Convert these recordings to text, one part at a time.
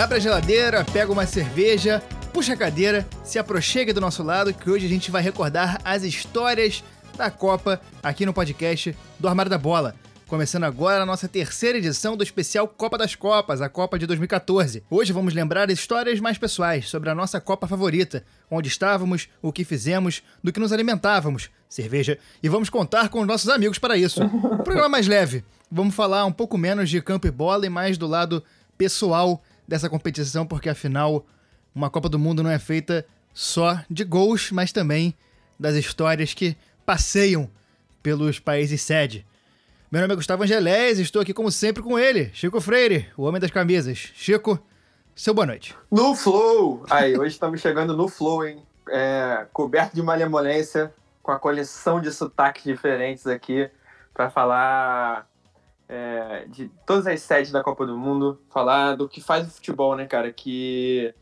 abre a geladeira, pega uma cerveja, puxa a cadeira, se aproxime do nosso lado, que hoje a gente vai recordar as histórias da Copa aqui no podcast do Armário da Bola. Começando agora a nossa terceira edição do especial Copa das Copas, a Copa de 2014. Hoje vamos lembrar histórias mais pessoais sobre a nossa Copa favorita, onde estávamos, o que fizemos, do que nos alimentávamos, cerveja, e vamos contar com os nossos amigos para isso. Um programa mais leve, vamos falar um pouco menos de campo e bola e mais do lado pessoal dessa competição, porque afinal, uma Copa do Mundo não é feita só de gols, mas também das histórias que passeiam pelos países sede. Meu nome é Vitor Angelés e estou aqui, como sempre, com ele, Chico Freire, o homem das camisas. Chico, seu boa noite. No flow! Aí, hoje estamos chegando no flow, hein? Coberto de malemolência, com a coleção de sotaques diferentes aqui, para falar de todas as sedes da Copa do Mundo, falar do que faz o futebol, né, cara? Que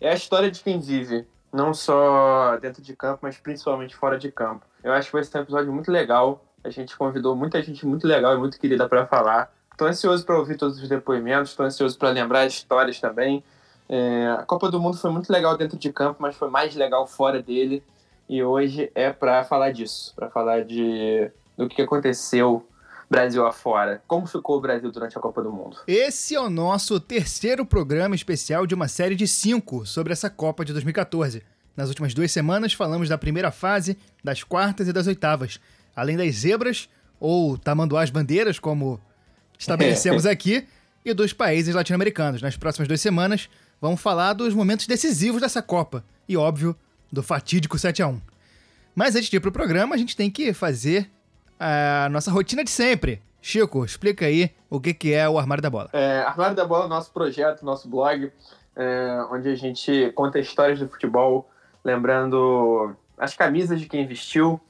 é a história de quem vive, não só dentro de campo, mas principalmente fora de campo. Eu acho que vai ser um episódio muito legal. A gente convidou muita gente muito legal e muito querida para falar. Estou ansioso para ouvir todos os depoimentos, estou ansioso para lembrar as histórias também. A Copa do Mundo foi muito legal dentro de campo, mas foi mais legal fora dele. E hoje é para falar disso, para falar do que aconteceu Brasil afora. Como ficou o Brasil durante a Copa do Mundo? Esse é o nosso terceiro programa especial de uma série de 5 sobre essa Copa de 2014. Nas últimas 2 semanas falamos da primeira fase, das quartas e das oitavas. Além das zebras, ou tamanduás bandeiras, como estabelecemos aqui, e dos países latino-americanos. Nas próximas 2 semanas, vamos falar dos momentos decisivos dessa Copa. E, óbvio, do fatídico 7-1. Mas antes de ir pro programa, a gente tem que fazer a nossa rotina de sempre. Chico, explica aí o que é o Armário da Bola. Armário da Bola é o nosso projeto, nosso blog, onde a gente conta histórias do futebol, lembrando as camisas de quem vestiu,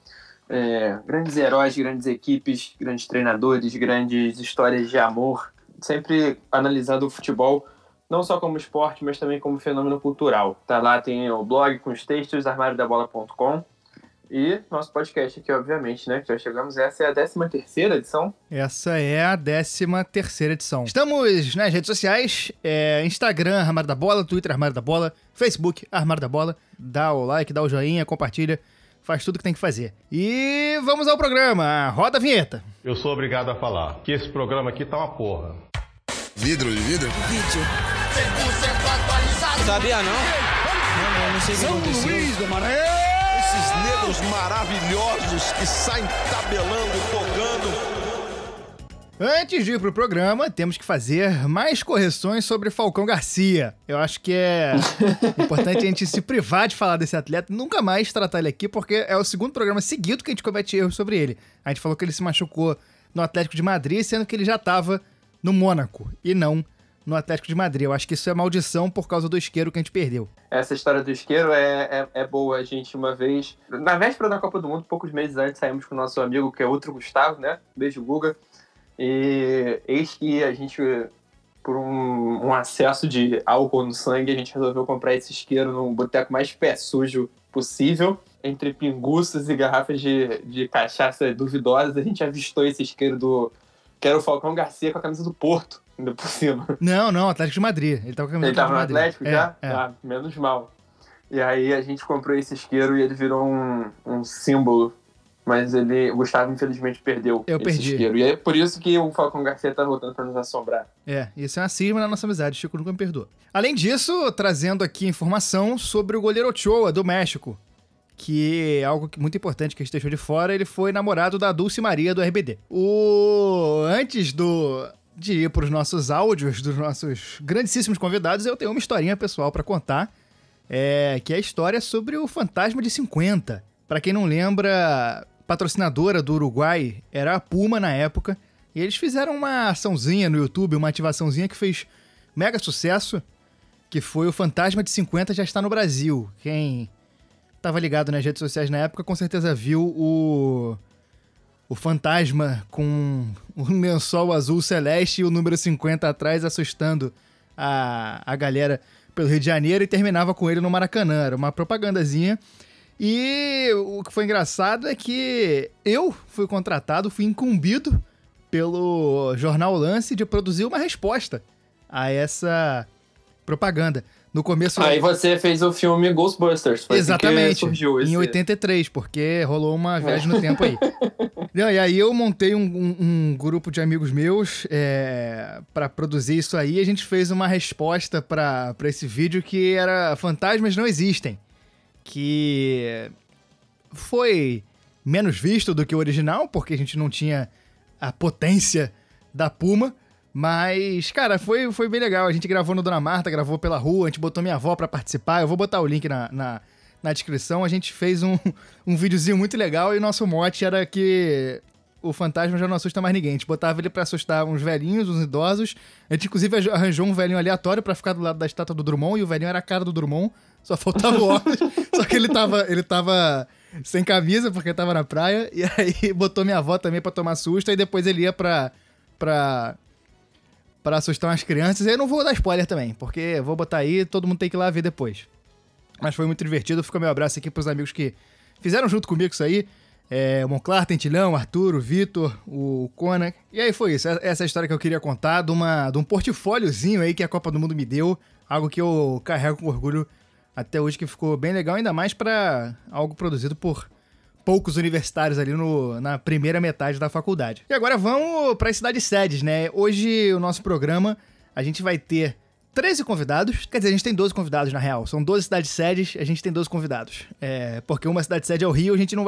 grandes heróis, grandes equipes, grandes treinadores, grandes histórias de amor, sempre analisando o futebol, não só como esporte, mas também como fenômeno cultural. Tá lá, tem o blog com os textos, armariodabola.com, e nosso podcast aqui, obviamente, né, que já chegamos, essa é a 13ª edição. Essa é a 13ª edição. Estamos nas redes sociais, Instagram, Armário da Bola, Twitter, Armário da Bola, Facebook, Armário da Bola. Dá o like, dá o joinha, compartilha. Faz tudo o que tem que fazer. E vamos ao programa. Roda a vinheta. Eu sou obrigado a falar que esse programa aqui tá uma porra. Vidro de vidro? Vídeo. 100% atualizado. Sabia não? Não sei o que aconteceu. São Luís do Maranhão. Esses negros maravilhosos que saem tabelando, tocando. Antes de ir pro programa, temos que fazer mais correções sobre Falcão Garcia. Eu acho que é importante a gente se privar de falar desse atleta, nunca mais tratar ele aqui, porque é o segundo programa seguido que a gente comete erros sobre ele. A gente falou que ele se machucou no Atlético de Madrid, sendo que ele já estava no Mônaco, e não no Atlético de Madrid. Eu acho que isso é maldição por causa do isqueiro que a gente perdeu. Essa história do isqueiro é boa. A gente, uma vez, na véspera da Copa do Mundo, poucos meses antes, saímos com o nosso amigo, que é outro Gustavo, né? Beijo, Guga. E eis que a gente, por um acesso de álcool no sangue, a gente resolveu comprar esse isqueiro num boteco mais pé sujo possível. Entre pinguças e garrafas de cachaça duvidosas, a gente avistou esse isqueiro que era o Falcão Garcia com a camisa do Porto, ainda por cima. Não, Atlético de Madrid. Ele tava com a camisa do Atlético. Ele tava no Atlético já? Ah, menos mal. E aí a gente comprou esse isqueiro e ele virou um símbolo. Mas o Gustavo, infelizmente, perdeu esse isqueiro. E é por isso que o Falcão Garcia tá voltando pra nos assombrar. Isso é uma cisma na nossa amizade. Chico nunca me perdoa. Além disso, trazendo aqui informação sobre o goleiro Ochoa, do México, que é algo muito importante que a gente deixou de fora. Ele foi namorado da Dulce Maria, do RBD. Antes de ir pros nossos áudios, dos nossos grandíssimos convidados, eu tenho uma historinha pessoal pra contar, que é a história sobre o Fantasma de 50. Pra quem não lembra, patrocinadora do Uruguai era a Puma na época, e eles fizeram uma açãozinha no YouTube, uma ativaçãozinha que fez mega sucesso, que foi o Fantasma de 50 já está no Brasil. Quem estava ligado nas redes sociais na época com certeza viu o fantasma com um lençol azul celeste e o número 50 atrás assustando a galera pelo Rio de Janeiro, e terminava com ele no Maracanã, era uma propagandazinha. E o que foi engraçado é que eu fui contratado, fui incumbido pelo jornal Lance de produzir uma resposta a essa propaganda. No começo... Aí você fez o filme Ghostbusters. Foi exatamente, assim que surgiu esse... em 83, porque rolou uma viagem no tempo aí. E aí eu montei um grupo de amigos meus pra produzir isso aí. A gente fez uma resposta pra esse vídeo que era Fantasmas Não Existem. Que foi menos visto do que o original, porque a gente não tinha a potência da Puma. Mas, cara, foi bem legal. A gente gravou no Dona Marta, gravou pela rua, a gente botou minha avó pra participar. Eu vou botar o link na descrição. A gente fez um videozinho muito legal e o nosso mote era que o fantasma já não assusta mais ninguém. A gente botava ele pra assustar uns velhinhos, uns idosos. A gente, inclusive, arranjou um velhinho aleatório pra ficar do lado da estátua do Drummond, e o velhinho era a cara do Drummond, só faltava o óculos. Só que ele tava sem camisa, porque tava na praia. E aí botou minha avó também pra tomar susto, e depois ele ia pra assustar umas crianças. Eu não vou dar spoiler também, porque vou botar aí, todo mundo tem que ir lá ver depois. Mas foi muito divertido. Fica meu abraço aqui pros amigos que fizeram junto comigo isso aí. O Monclar, Tentilhão, Arthur, o Vitor, o Conan. E aí foi isso. Essa é a história que eu queria contar de um portfóliozinho aí que a Copa do Mundo me deu. Algo que eu carrego com orgulho até hoje, que ficou bem legal. Ainda mais pra algo produzido por poucos universitários ali na primeira metade da faculdade. E agora vamos para as cidades sedes, né? Hoje o nosso programa, a gente vai ter 13 convidados. Quer dizer, a gente tem 12 convidados, na real. São 12 cidades sedes, a gente tem 12 convidados. Porque uma cidade sede é o Rio, a gente não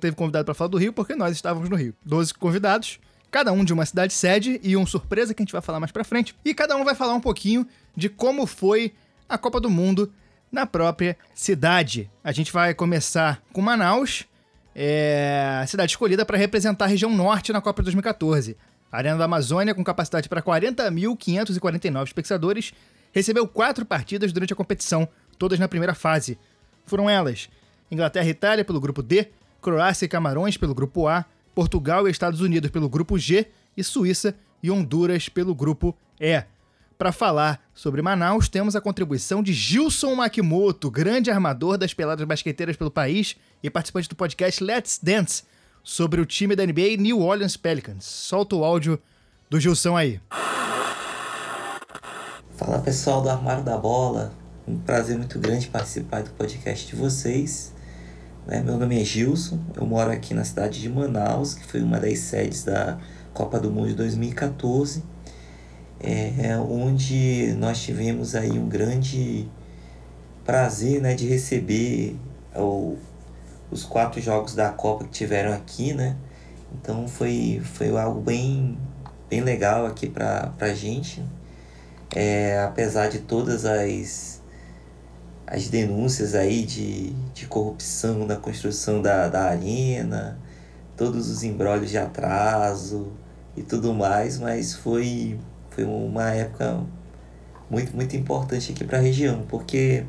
teve convidado para falar do Rio, porque nós estávamos no Rio. 12 convidados, cada um de uma cidade sede e um surpresa que a gente vai falar mais para frente. E cada um vai falar um pouquinho de como foi a Copa do Mundo na própria cidade. A gente vai começar com Manaus. A cidade escolhida para representar a região norte na Copa 2014. A Arena da Amazônia, com capacidade para 40.549 espectadores, recebeu 4 partidas durante a competição, todas na primeira fase. Foram elas: Inglaterra e Itália pelo grupo D, Croácia e Camarões pelo grupo A, Portugal e Estados Unidos pelo grupo G e Suíça e Honduras pelo grupo E. Para falar sobre Manaus, temos a contribuição de Gilson Makimoto, grande armador das peladas basqueteiras pelo país e participante do podcast Let's Dance, sobre o time da NBA New Orleans Pelicans. Solta o áudio do Gilson aí. Fala, pessoal do Armário da Bola. Um prazer muito grande participar do podcast de vocês. Meu nome é Gilson, eu moro aqui na cidade de Manaus, que foi uma das sedes da Copa do Mundo de 2014. Onde nós tivemos aí um grande prazer, de receber os 4 jogos da Copa que tiveram aqui, Então foi algo bem legal aqui pra gente. Apesar de todas as denúncias aí de corrupção na construção da arena, todos os embrólios de atraso e tudo mais, mas foi uma época muito, muito importante aqui para a região, porque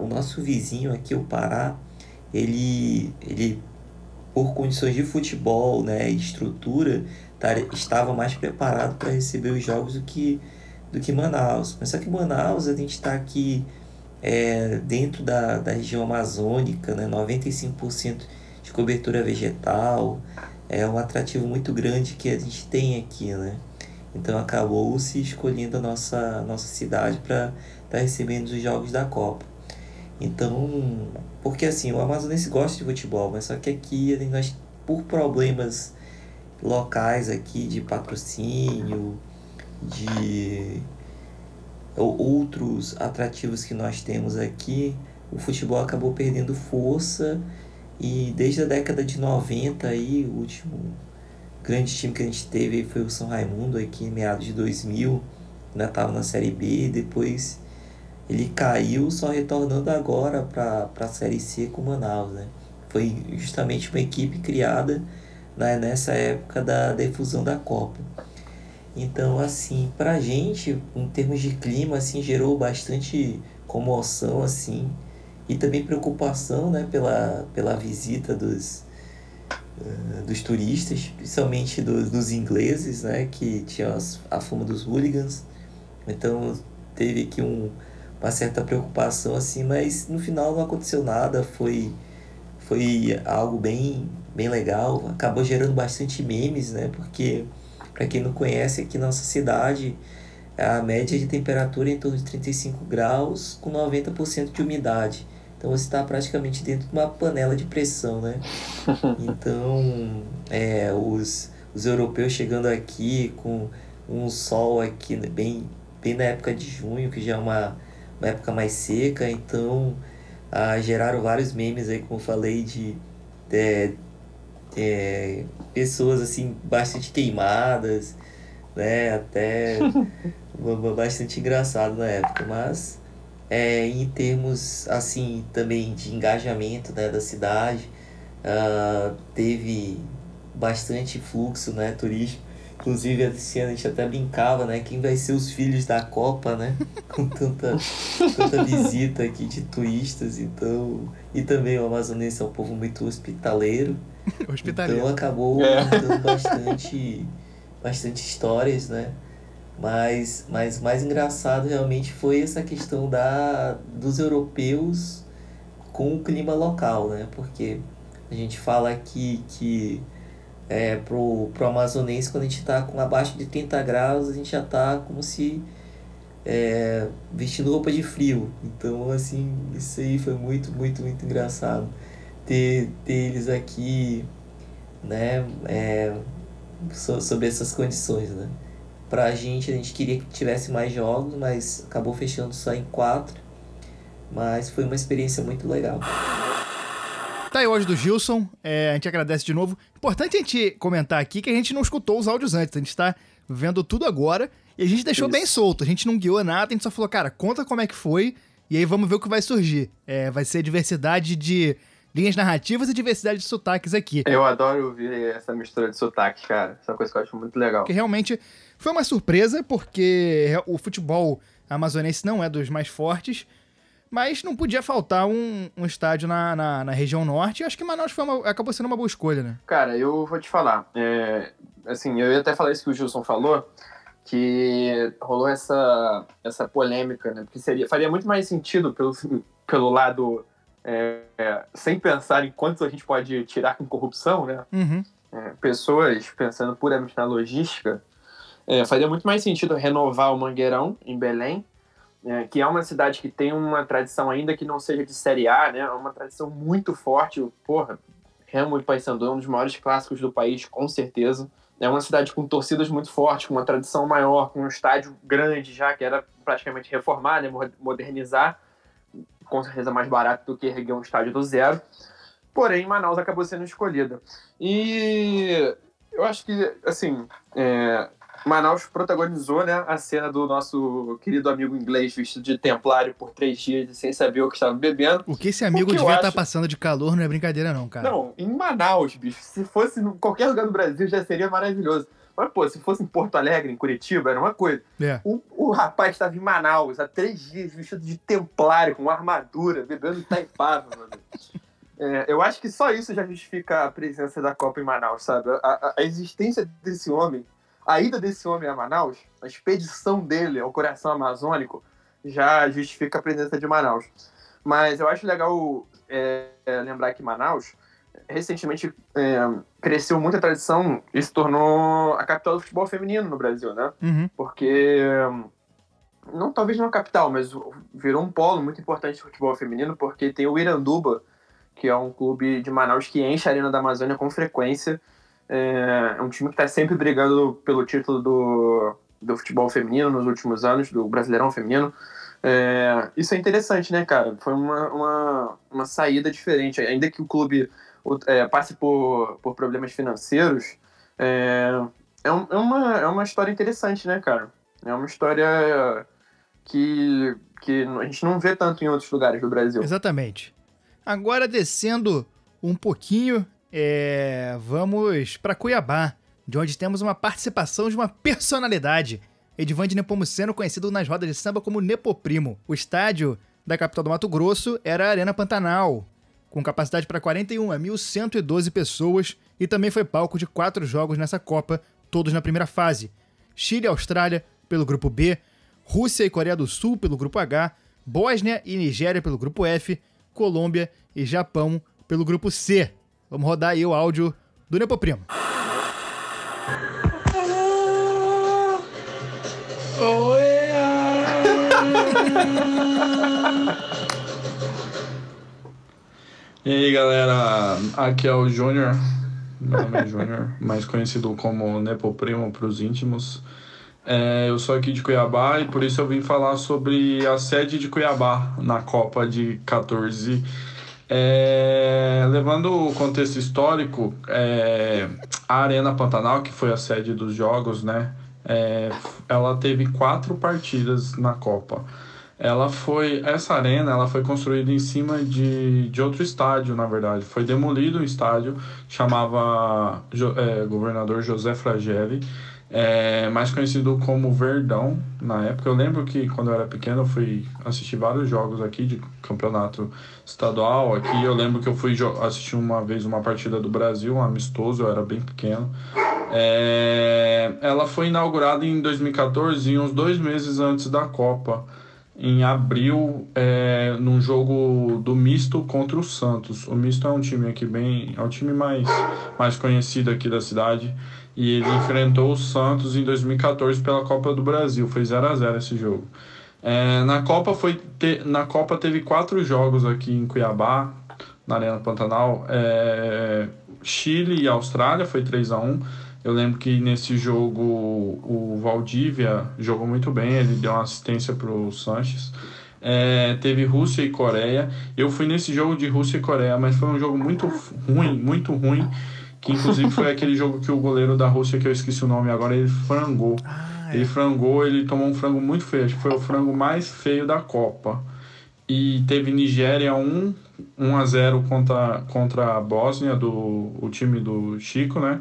o nosso vizinho aqui, o Pará, ele por condições de futebol, estrutura, estava mais preparado para receber os jogos do que Manaus. Mas só que Manaus, a gente está aqui dentro da região amazônica, 95% de cobertura vegetal, é um atrativo muito grande que a gente tem aqui, Então acabou se escolhendo a nossa cidade para estar recebendo os jogos da Copa. Então, porque assim, o amazonense gosta de futebol, mas só que aqui nós, por problemas locais aqui de patrocínio, de outros atrativos que nós temos aqui, o futebol acabou perdendo força, e desde a década de 90 aí, o último grande time que a gente teve foi o São Raimundo, aqui em meados de 2000, ainda estava na Série B, depois ele caiu, só retornando agora para a Série C com o Manaus. Foi justamente uma equipe criada nessa época da difusão da Copa. Então, assim, para a gente, em termos de clima, assim, gerou bastante comoção, assim, e também preocupação, pela visita dos turistas, principalmente dos ingleses, que tinham a fama dos hooligans. Então teve aqui uma certa preocupação, assim, mas no final não aconteceu nada, foi algo bem legal, acabou gerando bastante memes, porque para quem não conhece aqui nossa cidade, a média de temperatura em torno de 35 graus com 90% de umidade. Então você está praticamente dentro de uma panela de pressão, né? Então os europeus chegando aqui com um sol aqui bem na época de junho, que já é uma época mais seca, então geraram vários memes aí, como eu falei, de pessoas assim bastante queimadas, né? Até bastante engraçado na época, mas em termos assim também de engajamento, né, da cidade, teve bastante fluxo, né, turístico. Inclusive, esse ano a gente até brincava, né? Quem vai ser os filhos da Copa, né? Com tanta visita aqui de turistas, então... E também o amazonense é um povo muito hospitaleiro. Então acabou dando bastante histórias, né? Mas o mais engraçado realmente foi essa questão dos europeus com o clima local, né? Porque a gente fala aqui que... pro amazonense, quando a gente está com abaixo de 30 graus, a gente já está como se vestindo roupa de frio. Então, assim, isso aí foi muito, muito, muito engraçado ter eles aqui, né, sob essas condições, né. Pra gente, a gente queria que tivesse mais jogos, mas acabou fechando só em 4, mas foi uma experiência muito legal. Tá aí hoje do Gilson, a gente agradece de novo. Importante a gente comentar aqui que a gente não escutou os áudios antes, a gente tá vendo tudo agora e a gente deixou bem solto, a gente não guiou nada, a gente só falou, cara, conta como é que foi e aí vamos ver o que vai surgir. Vai ser diversidade de linhas narrativas e diversidade de sotaques aqui. Eu adoro ouvir essa mistura de sotaques, cara, essa coisa que eu acho muito legal. Porque realmente foi uma surpresa, porque o futebol amazonense não é dos mais fortes, mas não podia faltar um estádio na região norte. Eu acho que Manaus acabou sendo uma boa escolha, né? Cara, eu vou te falar. Eu ia até falar isso que o Gilson falou, que rolou essa polêmica, né? Porque faria muito mais sentido pelo lado... sem pensar em quanto a gente pode tirar com corrupção, né? Uhum. Pessoas pensando puramente na logística. Faria muito mais sentido renovar o Mangueirão em Belém, que é uma cidade que tem uma tradição, ainda que não seja de Série A, né? Uma tradição muito forte. Porra, Remo e Paysandu é um dos maiores clássicos do país, com certeza. É uma cidade com torcidas muito fortes, com uma tradição maior, com um estádio grande já, que era praticamente reformar, né? Modernizar. Com certeza mais barato do que erguer um estádio do zero. Porém, Manaus acabou sendo escolhida. E eu acho que, assim... Manaus protagonizou, né, a cena do nosso querido amigo inglês vestido de templário por 3 dias sem saber o que estava bebendo. O que esse amigo devia estar passando de calor não é brincadeira não, cara. Não, em Manaus, bicho, se fosse em qualquer lugar do Brasil já seria maravilhoso. Mas, pô, se fosse em Porto Alegre, em Curitiba, era uma coisa. O rapaz estava em Manaus há 3 dias vestido de templário, com armadura, bebendo taipava, mano. Eu acho que só isso já justifica a presença da Copa em Manaus, sabe? A existência desse homem... A ida desse homem a Manaus, a expedição dele ao coração amazônico, já justifica a presença de Manaus. Mas eu acho legal lembrar que Manaus, recentemente, cresceu muito a tradição e se tornou a capital do futebol feminino no Brasil, né? Uhum. Porque, talvez não a capital, mas virou um polo muito importante de futebol feminino, porque tem o Iranduba, que é um clube de Manaus que enche a Arena da Amazônia com frequência. É um time que está sempre brigando pelo título do futebol feminino nos últimos anos, do Brasileirão Feminino. Isso é interessante, né, cara? Foi uma saída diferente. Ainda que o clube passe por problemas financeiros, é uma história interessante, né, cara? É uma história que a gente não vê tanto em outros lugares do Brasil. Exatamente. Agora, descendo um pouquinho... vamos para Cuiabá, de onde temos uma participação de uma personalidade, Edvan de Nepomuceno, conhecido nas rodas de samba como Nepo Primo. O estádio da capital do Mato Grosso era a Arena Pantanal, com capacidade para 41.112 pessoas, e também foi palco de 4 jogos nessa Copa, todos na primeira fase. Chile e Austrália, pelo grupo B, Rússia e Coreia do Sul, pelo grupo H, Bósnia e Nigéria, pelo grupo F, Colômbia e Japão, pelo grupo C. Vamos rodar aí o áudio do Nepo Primo. Oi! E aí, galera, aqui é o Júnior. Meu nome é Júnior, mais conhecido como Nepo Primo para os íntimos. Eu sou aqui de Cuiabá e por isso eu vim falar sobre a sede de Cuiabá na Copa de 14. Levando o contexto histórico, a Arena Pantanal, que foi a sede dos jogos, né, ela teve 4 partidas na Copa. Essa arena ela foi construída em cima de outro estádio, na verdade. Foi demolido um estádio, chamava Governador José Fragelli, mais conhecido como Verdão, na época. Eu lembro que quando eu era pequeno eu fui assistir vários jogos aqui de campeonato estadual. Aqui eu lembro que eu fui assistir uma vez uma partida do Brasil, um amistoso, eu era bem pequeno. Ela foi inaugurada em 2014, uns 2 meses antes da Copa, em abril, num jogo do Misto contra o Santos. O Misto é um time aqui bem... é o time mais conhecido aqui da cidade. E ele enfrentou o Santos em 2014 pela Copa do Brasil. Foi 0-0 esse jogo. Na Copa teve 4 jogos aqui em Cuiabá, na Arena Pantanal. Chile e Austrália foi 3-1. Eu lembro que nesse jogo o Valdívia jogou muito bem, ele deu uma assistência para o Sanches. Teve Rússia e Coreia. Eu fui nesse jogo de Rússia e Coreia, mas foi um jogo muito ruim, que inclusive foi aquele jogo que o goleiro da Rússia, que eu esqueci o nome agora, ele frangou. Ele tomou um frango muito feio, acho que foi o frango mais feio da Copa. E teve Nigéria 1-0 contra a Bósnia, o time do Chico, né?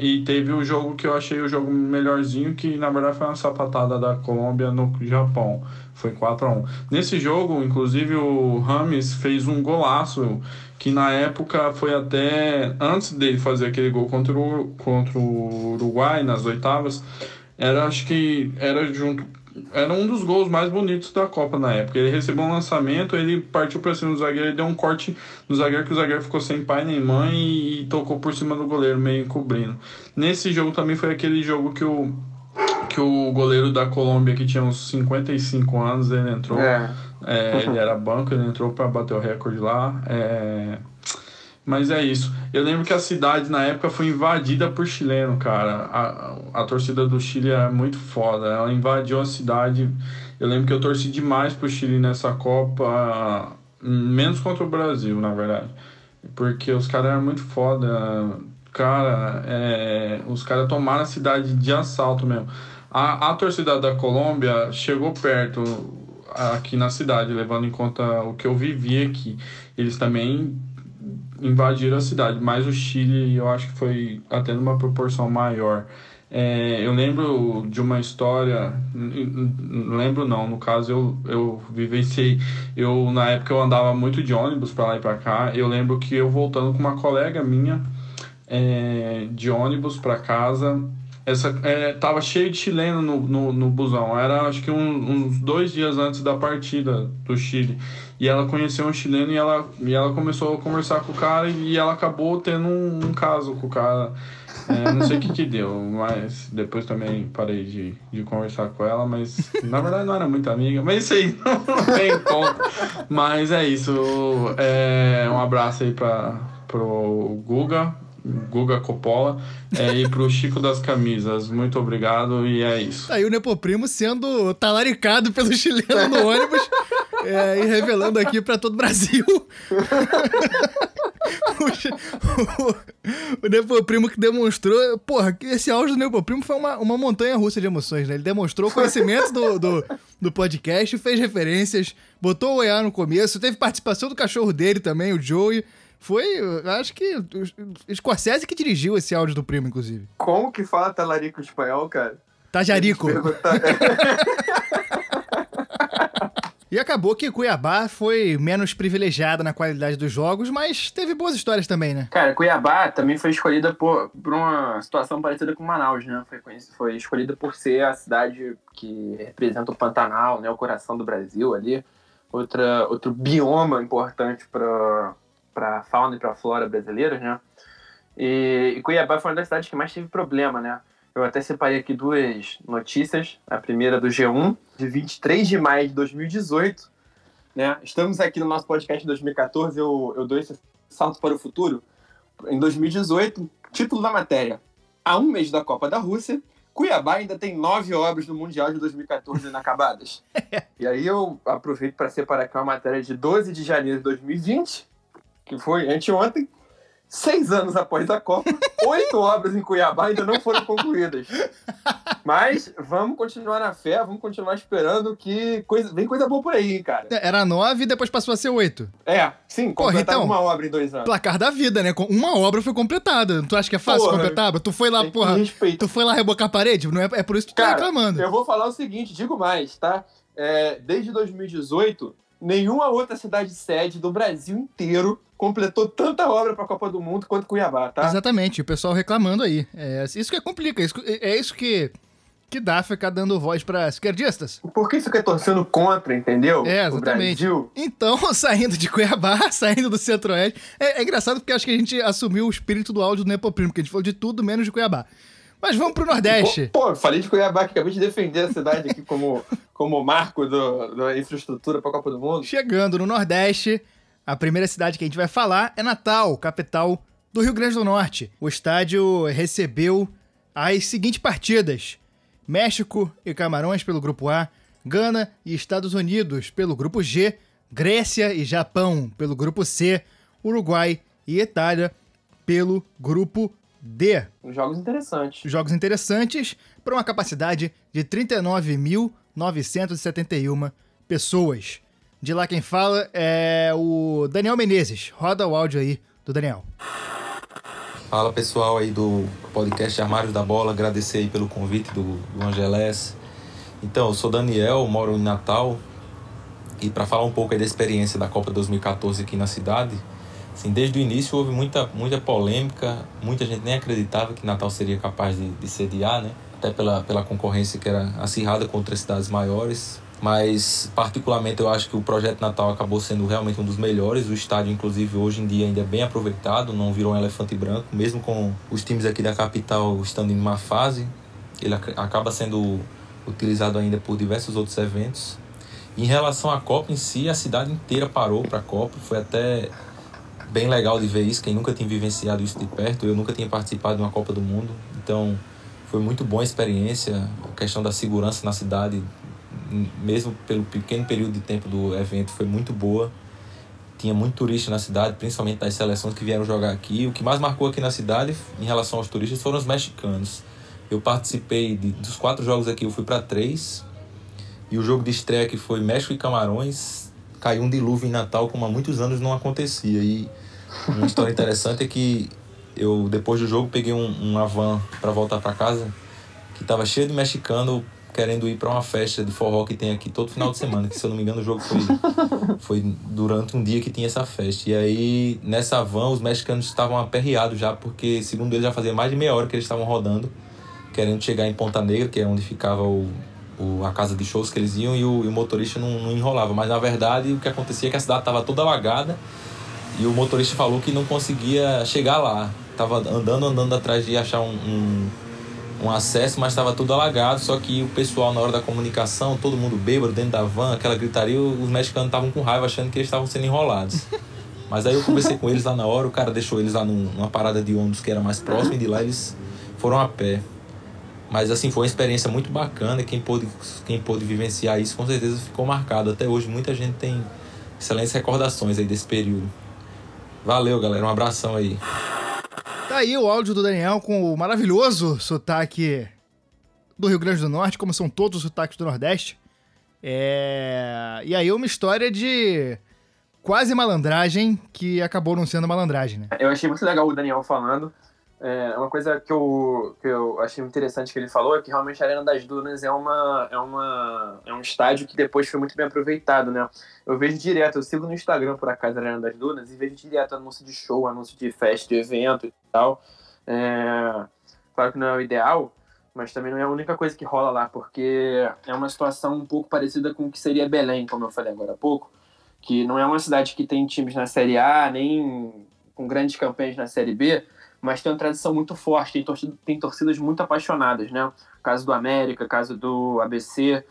E teve o jogo que eu achei o jogo melhorzinho, que na verdade foi uma sapatada da Colômbia no Japão, foi 4-1. Nesse jogo, inclusive, o Rames fez um golaço, que na época foi até antes dele fazer aquele gol contra o Uruguai nas oitavas, era um dos gols mais bonitos da Copa na época. Ele recebeu um lançamento, ele partiu para cima do zagueiro, ele deu um corte no zagueiro, que o zagueiro ficou sem pai nem mãe e tocou por cima do goleiro, meio encobrindo. Nesse jogo também foi aquele jogo que o goleiro da Colômbia, que tinha uns 55 anos, ele entrou. Ele era banco, ele entrou para bater o recorde lá. Mas é isso. Eu lembro que a cidade, na época, foi invadida por chileno, cara. A torcida do Chile é muito foda. Ela invadiu a cidade. Eu lembro que eu torci demais pro Chile nessa Copa. Menos contra o Brasil, na verdade. Porque os caras eram muito foda. Cara, os caras tomaram a cidade de assalto mesmo. A torcida da Colômbia chegou perto aqui na cidade, levando em conta o que eu vivi aqui. Eles também invadiram a cidade, mas o Chile eu acho que foi até numa proporção maior. Eu lembro de uma história, eu vivenciei, na época eu andava muito de ônibus para lá e para cá. Eu lembro que eu voltando com uma colega minha de ônibus para casa, tava cheio de chileno no busão. Era acho que uns 2 dias antes da partida do Chile. E ela conheceu um chileno e ela começou a conversar com o cara e ela acabou tendo um caso com o cara. Não sei o que deu, mas depois também parei de conversar com ela, mas na verdade não era muito amiga, mas isso aí não tem conta. Mas é isso. Um abraço aí pro Guga Coppola e pro Chico das Camisas. Muito obrigado e é isso. Aí o Nepo Primo sendo talaricado pelo chileno no ônibus e revelando aqui pra todo o Brasil. O Nepo Primo que demonstrou... Porra, esse áudio do Nepo Primo foi uma montanha-russa de emoções, né? Ele demonstrou o conhecimento do podcast, fez referências, botou o OEA no começo, teve participação do cachorro dele também, o Joey. Foi, acho que o Scorsese que dirigiu esse áudio do Primo, inclusive. Como que fala talarico espanhol, cara? Tajarico. E acabou que Cuiabá foi menos privilegiada na qualidade dos jogos, mas teve boas histórias também, né? Cara, Cuiabá também foi escolhida por uma situação parecida com Manaus, né? Foi escolhida por ser a cidade que representa o Pantanal, né? O coração do Brasil ali. Outro bioma importante para a fauna e para a flora brasileiras, né? E Cuiabá foi uma das cidades que mais teve problema, né? Eu até separei aqui duas notícias. A primeira do G1, de 23 de maio de 2018. Né? Estamos aqui no nosso podcast de 2014, eu dou esse salto para o futuro. Em 2018, título da matéria. Há um mês da Copa da Rússia, Cuiabá ainda tem 9 obras do Mundial de 2014 inacabadas. E aí eu aproveito para separar aqui uma matéria de 12 de janeiro de 2020, que foi anteontem. 6 anos após a Copa, 8 obras em Cuiabá ainda não foram concluídas. Mas vamos continuar na fé, vamos continuar esperando que vem coisa boa por aí, cara. Era 9 e depois passou a ser 8. É, sim, completaram então, uma obra em 2 anos. Placar da vida, né? Uma obra foi completada. Tu acha que é fácil completar? Tu foi lá, tu foi lá rebocar a parede? Não é, é por isso que tu tá reclamando. Eu vou falar o seguinte, digo mais, tá? Desde 2018, nenhuma outra cidade-sede do Brasil inteiro completou tanta obra para a Copa do Mundo quanto Cuiabá, tá? Exatamente, o pessoal reclamando aí. É isso que complica, isso que dá ficar dando voz para esquerdistas. Por que fica torcendo contra, entendeu? É, exatamente. O Brasil. Então, saindo de Cuiabá, saindo do Centro-Oeste, é engraçado porque acho que a gente assumiu o espírito do áudio do Nepo Primo, porque a gente falou de tudo menos de Cuiabá. Mas vamos pro Nordeste. Pô, falei de Cuiabá, que acabei de defender a cidade aqui como marco da infraestrutura para a Copa do Mundo. Chegando no Nordeste, a primeira cidade que a gente vai falar é Natal, capital do Rio Grande do Norte. O estádio recebeu as seguintes partidas: México e Camarões pelo Grupo A, Gana e Estados Unidos pelo Grupo G, Grécia e Japão pelo Grupo C, Uruguai e Itália pelo Grupo D. Jogos interessantes para uma capacidade de 39.971 pessoas. De lá quem fala é o Daniel Menezes. Roda o áudio aí do Daniel. Fala pessoal aí do podcast Armário da Bola. Agradecer aí pelo convite do Angelés. Então, eu sou Daniel, moro em Natal. E para falar um pouco aí da experiência da Copa 2014 aqui na cidade... Assim, desde o início houve muita polêmica, muita gente nem acreditava que Natal seria capaz de sediar, né? Até pela concorrência que era acirrada com outras cidades maiores. Mas, particularmente, eu acho que o projeto Natal acabou sendo realmente um dos melhores. O estádio, inclusive, hoje em dia ainda é bem aproveitado, não virou um elefante branco. Mesmo com os times aqui da capital estando em uma fase, ele acaba sendo utilizado ainda por diversos outros eventos. Em relação à Copa em si, a cidade inteira parou para a Copa, foi até... bem legal de ver isso, quem nunca tinha vivenciado isso de perto, eu nunca tinha participado de uma Copa do Mundo, então foi muito boa a experiência, a questão da segurança na cidade, mesmo pelo pequeno período de tempo do evento, foi muito boa, tinha muito turista na cidade, principalmente das seleções que vieram jogar aqui, o que mais marcou aqui na cidade em relação aos turistas foram os mexicanos, eu participei dos 4 jogos aqui, eu fui para 3, e o jogo de estreia que foi México e Camarões, caiu um dilúvio em Natal, como há muitos anos não acontecia. E uma história interessante é que eu, depois do jogo, peguei uma van para voltar para casa, que estava cheia de mexicano querendo ir para uma festa de forró que tem aqui todo final de semana, que se eu não me engano o jogo foi durante um dia que tinha essa festa. E aí, nessa van, os mexicanos estavam aperreados já, porque, segundo eles, já fazia mais de meia hora que eles estavam rodando, querendo chegar em Ponta Negra, que é onde ficava a casa de shows que eles iam, e o motorista não enrolava. Mas, na verdade, o que acontecia é que a cidade estava toda alagada e o motorista falou que não conseguia chegar lá. Estava andando atrás de achar um acesso, mas estava tudo alagado. Só que o pessoal, na hora da comunicação, todo mundo bêbado dentro da van, aquela gritaria, os mexicanos estavam com raiva, achando que eles estavam sendo enrolados. Mas aí eu conversei com eles lá na hora, o cara deixou eles lá numa parada de ônibus que era mais próxima, e de lá eles foram a pé. Mas, assim, foi uma experiência muito bacana. Quem pôde vivenciar isso, com certeza, ficou marcado. Até hoje, muita gente tem excelentes recordações aí desse período. Valeu, galera. Um abração aí. Tá aí o áudio do Daniel com o maravilhoso sotaque do Rio Grande do Norte, como são todos os sotaques do Nordeste. E aí uma história de quase malandragem que acabou não sendo malandragem, né? Eu achei muito legal o Daniel falando. Uma coisa que eu achei interessante que ele falou é que realmente a Arena das Dunas é um estádio que depois foi muito bem aproveitado, né? Eu vejo direto, eu sigo no Instagram, por acaso, a Arena das Dunas, e vejo direto anúncio de show, anúncio de festa, de evento e tal. Claro que não é o ideal, mas também não é a única coisa que rola lá, porque é uma situação um pouco parecida com o que seria Belém, como eu falei agora há pouco, que não é uma cidade que tem times na Série A, nem com grandes campanhas na Série B, mas tem uma tradição muito forte, tem torcidas muito apaixonadas, né? Caso do América, caso do ABC.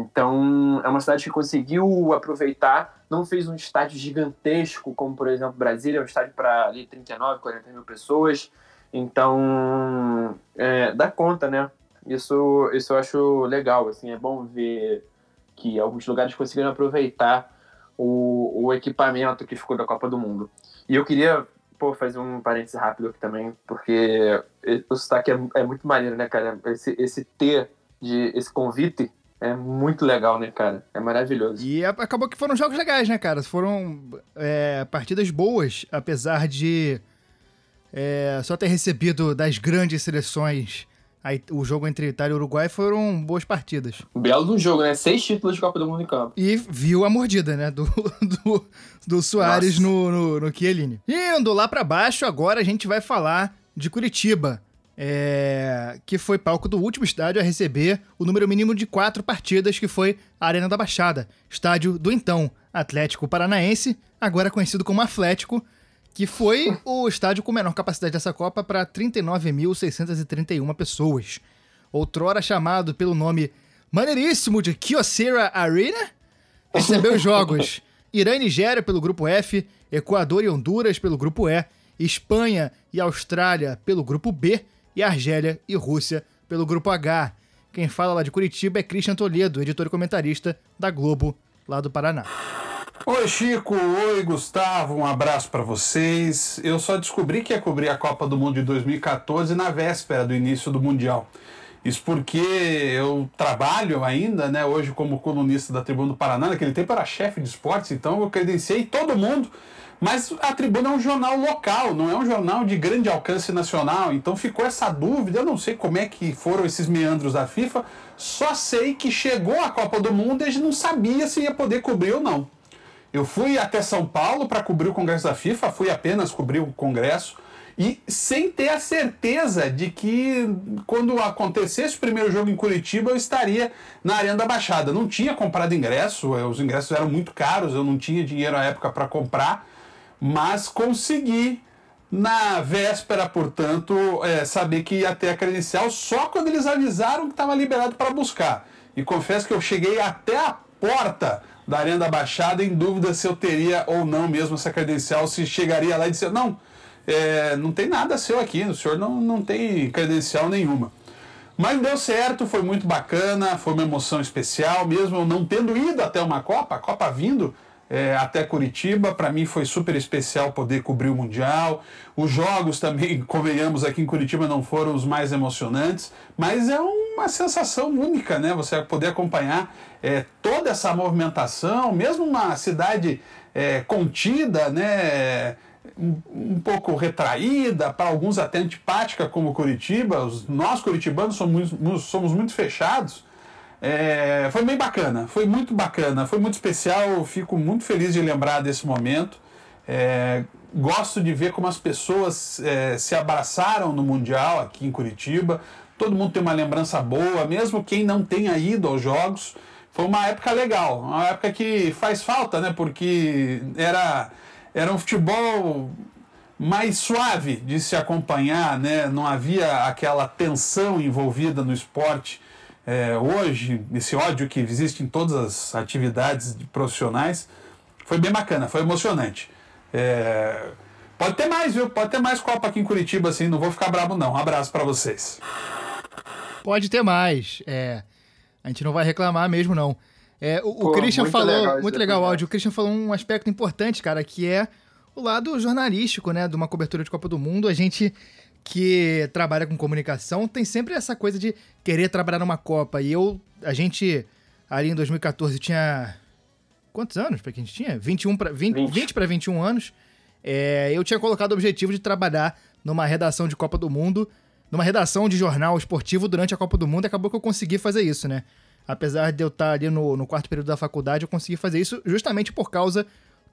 Então, é uma cidade que conseguiu aproveitar, não fez um estádio gigantesco, como, por exemplo, Brasília, é um estádio para 39, 40 mil pessoas. Então, dá conta, né? Isso eu acho legal, assim, é bom ver que alguns lugares conseguiram aproveitar o equipamento que ficou da Copa do Mundo. E eu queria, fazer um parênteses rápido aqui também, porque o sotaque é muito maneiro, né, cara? Esse convite é muito legal, né, cara? É maravilhoso. E acabou que foram jogos legais, né, cara? Foram partidas boas, apesar de só ter recebido das grandes seleções. Aí, o jogo entre Itália e Uruguai foram boas partidas. Belo do jogo, né? 6 títulos de Copa do Mundo em campo. E viu a mordida, né? Do Soares no Chiellini. Indo lá pra baixo, agora a gente vai falar de Curitiba, que foi palco do último estádio a receber o número mínimo de 4 partidas, que foi a Arena da Baixada, estádio do então Atlético Paranaense, agora conhecido como Atlético, que foi o estádio com menor capacidade dessa Copa para 39.631 pessoas. Outrora chamado pelo nome maneiríssimo de Kyocera Arena, recebeu os jogos Irã e Nigéria pelo grupo F, Equador e Honduras pelo grupo E, Espanha e Austrália pelo grupo B e Argélia e Rússia pelo grupo H. Quem fala lá de Curitiba é Christian Toledo, editor e comentarista da Globo, lá do Paraná. Oi, Chico. Oi, Gustavo. Um abraço pra vocês. Eu só descobri que ia cobrir a Copa do Mundo de 2014 na véspera do início do Mundial. Isso porque eu trabalho ainda, né, hoje como colunista da Tribuna do Paraná. Naquele tempo eu era chefe de esportes, então eu credenciei todo mundo. Mas a Tribuna é um jornal local, não é um jornal de grande alcance nacional. Então ficou essa dúvida, eu não sei como é que foram esses meandros da FIFA. Só sei que chegou a Copa do Mundo e a gente não sabia se ia poder cobrir ou não. Eu fui até São Paulo para cobrir o Congresso da FIFA, fui apenas cobrir o Congresso, e sem ter a certeza de que quando acontecesse o primeiro jogo em Curitiba eu estaria na Arena da Baixada. Não tinha comprado ingresso, os ingressos eram muito caros, eu não tinha dinheiro à época para comprar, mas consegui, na véspera, portanto, saber que ia ter a credencial só quando eles avisaram que estava liberado para buscar. E confesso que eu cheguei até a porta da Arena da Baixada, em dúvida se eu teria ou não mesmo essa credencial, se chegaria lá e disse, não tem nada seu aqui, o senhor não tem credencial nenhuma. Mas deu certo, foi muito bacana, foi uma emoção especial, mesmo eu não tendo ido até uma Copa, a Copa vindo até Curitiba, para mim foi super especial poder cobrir o Mundial. Os jogos também, convenhamos, aqui em Curitiba não foram os mais emocionantes, mas é uma sensação única, né? Você poder acompanhar toda essa movimentação, mesmo uma cidade contida, né? Um pouco retraída, para alguns até antipática como Curitiba, nós curitibanos somos muito fechados. Foi bem bacana, foi muito bacana, foi muito especial, eu fico muito feliz de lembrar desse momento. Gosto de ver como as pessoas se abraçaram no Mundial aqui em Curitiba, todo mundo tem uma lembrança boa, mesmo quem não tenha ido aos jogos. Foi uma época legal, uma época que faz falta, né, porque era um futebol mais suave de se acompanhar, né, não havia aquela tensão envolvida no esporte. Hoje, esse ódio que existe em todas as atividades profissionais, foi bem bacana, foi emocionante. Pode ter mais, viu? Pode ter mais Copa aqui em Curitiba, assim, não vou ficar bravo não. Um abraço pra vocês. Pode ter mais, a gente não vai reclamar mesmo não. O Christian falou, muito legal o áudio, o Christian falou um aspecto importante, cara, que é o lado jornalístico, né, de uma cobertura de Copa do Mundo. A gente que trabalha com comunicação tem sempre essa coisa de querer trabalhar numa Copa. E a gente ali em 2014 tinha... Quantos anos pra que a gente tinha? 20 para 21 anos. Eu tinha colocado o objetivo de trabalhar numa redação de Copa do Mundo, numa redação de jornal esportivo durante a Copa do Mundo, e acabou que eu consegui fazer isso, né? Apesar de eu estar ali no quarto período da faculdade, eu consegui fazer isso justamente por causa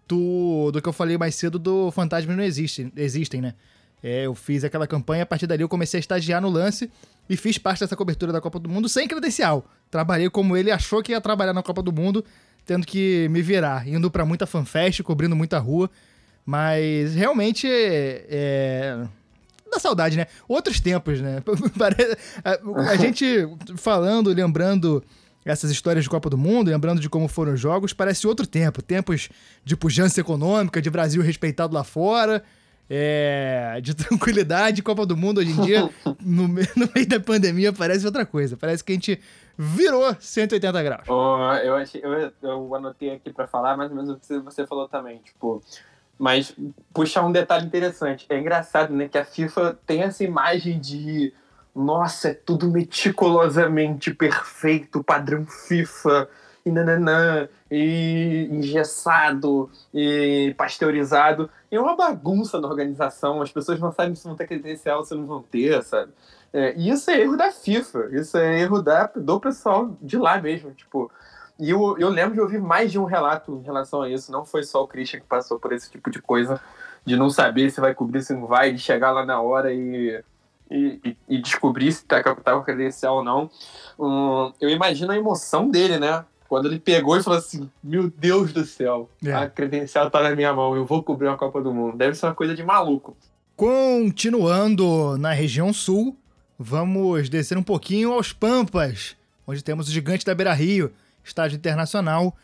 do que eu falei mais cedo, do Fantasmas Não Existem, né? Eu fiz aquela campanha, a partir dali eu comecei a estagiar no lance e fiz parte dessa cobertura da Copa do Mundo sem credencial. Trabalhei como ele achou que ia trabalhar na Copa do Mundo, tendo que me virar, indo pra muita fanfest, cobrindo muita rua. Mas realmente dá saudade, né? Outros tempos, né? A gente falando, lembrando essas histórias de Copa do Mundo, lembrando de como foram os jogos, parece outro tempo. Tempos de pujança econômica, de Brasil respeitado lá fora, de tranquilidade. Copa do Mundo hoje em dia, no meio da pandemia, parece outra coisa. Parece que a gente virou 180 graus. Oh, eu anotei aqui pra falar mais ou menos o que você falou também, tipo... Mas puxar um detalhe interessante. É engraçado, né, que a FIFA tem essa imagem de... Nossa, é tudo meticulosamente perfeito, padrão FIFA, e nananã, e engessado, e pasteurizado. E é uma bagunça na organização, as pessoas não sabem se vão ter credencial, se não vão ter, sabe? E isso é erro da FIFA, isso é erro do pessoal de lá mesmo, tipo... E eu lembro de ouvir mais de um relato em relação a isso, não foi só o Christian que passou por esse tipo de coisa, de não saber se vai cobrir, se não vai, de chegar lá na hora e descobrir se tá com credencial ou não. Eu imagino a emoção dele, né? Quando ele pegou e falou assim, meu Deus do céu, a credencial tá na minha mão, eu vou cobrir a Copa do Mundo. Deve ser uma coisa de maluco. Continuando na região sul, vamos descer um pouquinho aos Pampas, onde temos o gigante da Beira-Rio, estádio internacional,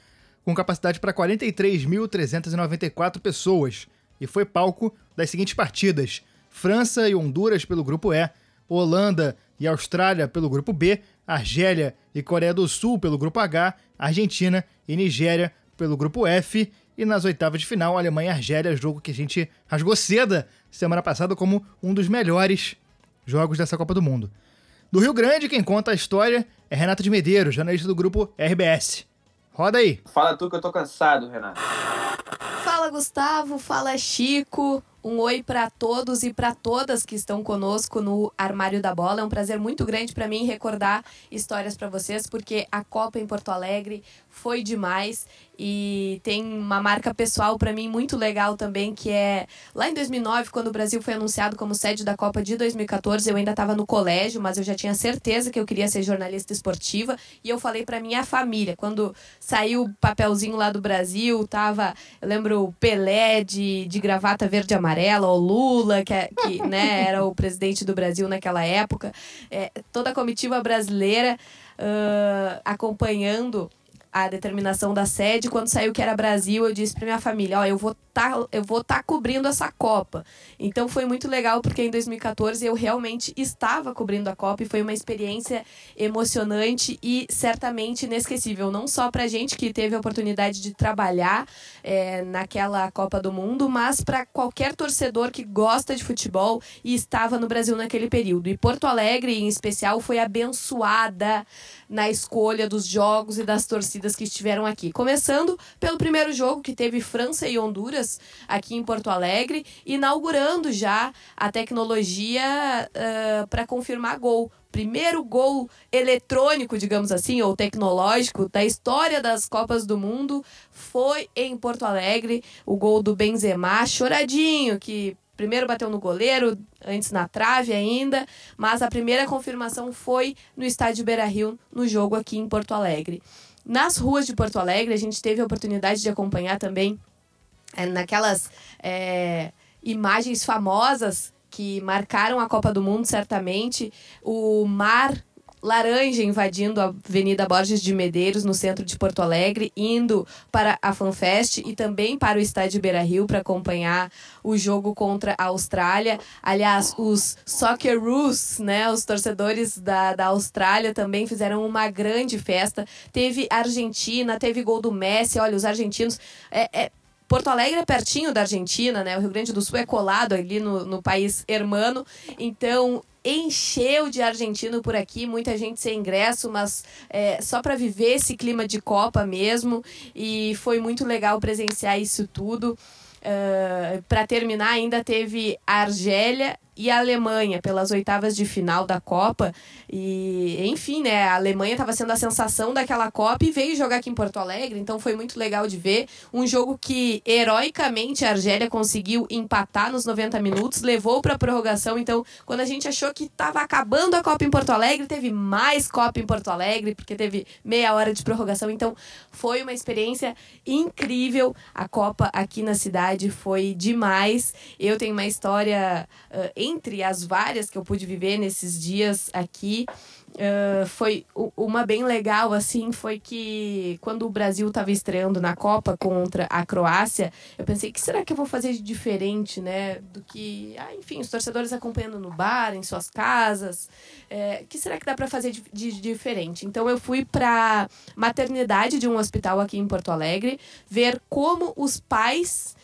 com capacidade para 43.394 pessoas, e foi palco das seguintes partidas: França e Honduras pelo grupo E, Holanda e Austrália pelo grupo B, Argélia e Coreia do Sul pelo grupo H, Argentina e Nigéria pelo grupo F, e nas oitavas de final, Alemanha e Argélia, jogo que a gente rasgou seda semana passada como um dos melhores jogos dessa Copa do Mundo. Do Rio Grande, quem conta a história é Renato de Medeiros, jornalista do grupo RBS. Roda aí. Fala tu que eu tô cansado, Renato. Fala, Gustavo. Fala, Chico. Um oi pra todos e pra todas que estão conosco no Armário da Bola. É um prazer muito grande pra mim recordar histórias pra vocês, porque a Copa em Porto Alegre foi demais e tem uma marca pessoal pra mim muito legal também, que é lá em 2009, quando o Brasil foi anunciado como sede da Copa de 2014, eu ainda estava no colégio, mas eu já tinha certeza que eu queria ser jornalista esportiva, e eu falei pra minha família, quando saiu o papelzinho lá do Brasil, tava, eu lembro, Pelé de gravata verde e amarela, o Lula, que né, era o presidente do Brasil naquela época, toda a comitiva brasileira acompanhando a determinação da sede. Quando saiu que era Brasil, eu disse pra minha família, ó, eu vou tá cobrindo essa Copa. Então foi muito legal, porque em 2014 eu realmente estava cobrindo a Copa, e foi uma experiência emocionante e certamente inesquecível, não só pra gente que teve a oportunidade de trabalhar naquela Copa do Mundo, mas pra qualquer torcedor que gosta de futebol e estava no Brasil naquele período. E Porto Alegre, em especial, foi abençoada na escolha dos jogos e das torcidas que estiveram aqui. Começando pelo primeiro jogo, que teve França e Honduras aqui em Porto Alegre, inaugurando já a tecnologia para confirmar gol. Primeiro gol eletrônico, digamos assim, ou tecnológico, da história das Copas do Mundo foi em Porto Alegre, o gol do Benzema, choradinho, que primeiro bateu no goleiro, antes na trave ainda, mas a primeira confirmação foi no estádio Beira-Rio, no jogo aqui em Porto Alegre. Nas ruas de Porto Alegre, a gente teve a oportunidade de acompanhar também naquelas imagens famosas que marcaram a Copa do Mundo, certamente, o mar laranja invadindo a Avenida Borges de Medeiros, no centro de Porto Alegre, indo para a FanFest e também para o estádio Beira-Rio para acompanhar o jogo contra a Austrália. Aliás, os Socceroos, né, os torcedores da Austrália, também fizeram uma grande festa. Teve Argentina, teve gol do Messi. Olha, os argentinos... Porto Alegre é pertinho da Argentina, né? O Rio Grande do Sul é colado ali no país hermano, então... Encheu de argentino por aqui, muita gente sem ingresso, mas só para viver esse clima de Copa mesmo, e foi muito legal presenciar isso tudo. Para terminar, ainda teve a Argélia e a Alemanha pelas oitavas de final da Copa. E, enfim, né, a Alemanha estava sendo a sensação daquela Copa e veio jogar aqui em Porto Alegre, então foi muito legal de ver. Um jogo que, heroicamente, a Argélia conseguiu empatar nos 90 minutos, levou para a prorrogação. Então, quando a gente achou que estava acabando a Copa em Porto Alegre, teve mais Copa em Porto Alegre, porque teve meia hora de prorrogação. Então, foi uma experiência incrível. A Copa aqui na cidade foi demais. Eu tenho uma história entre as várias que eu pude viver nesses dias aqui. Foi uma bem legal, assim, foi que quando o Brasil estava estreando na Copa contra a Croácia, eu pensei, que será que eu vou fazer de diferente, né, do que, enfim, os torcedores acompanhando no bar, em suas casas, que será que dá para fazer de diferente? Então eu fui para maternidade de um hospital aqui em Porto Alegre, ver como os pais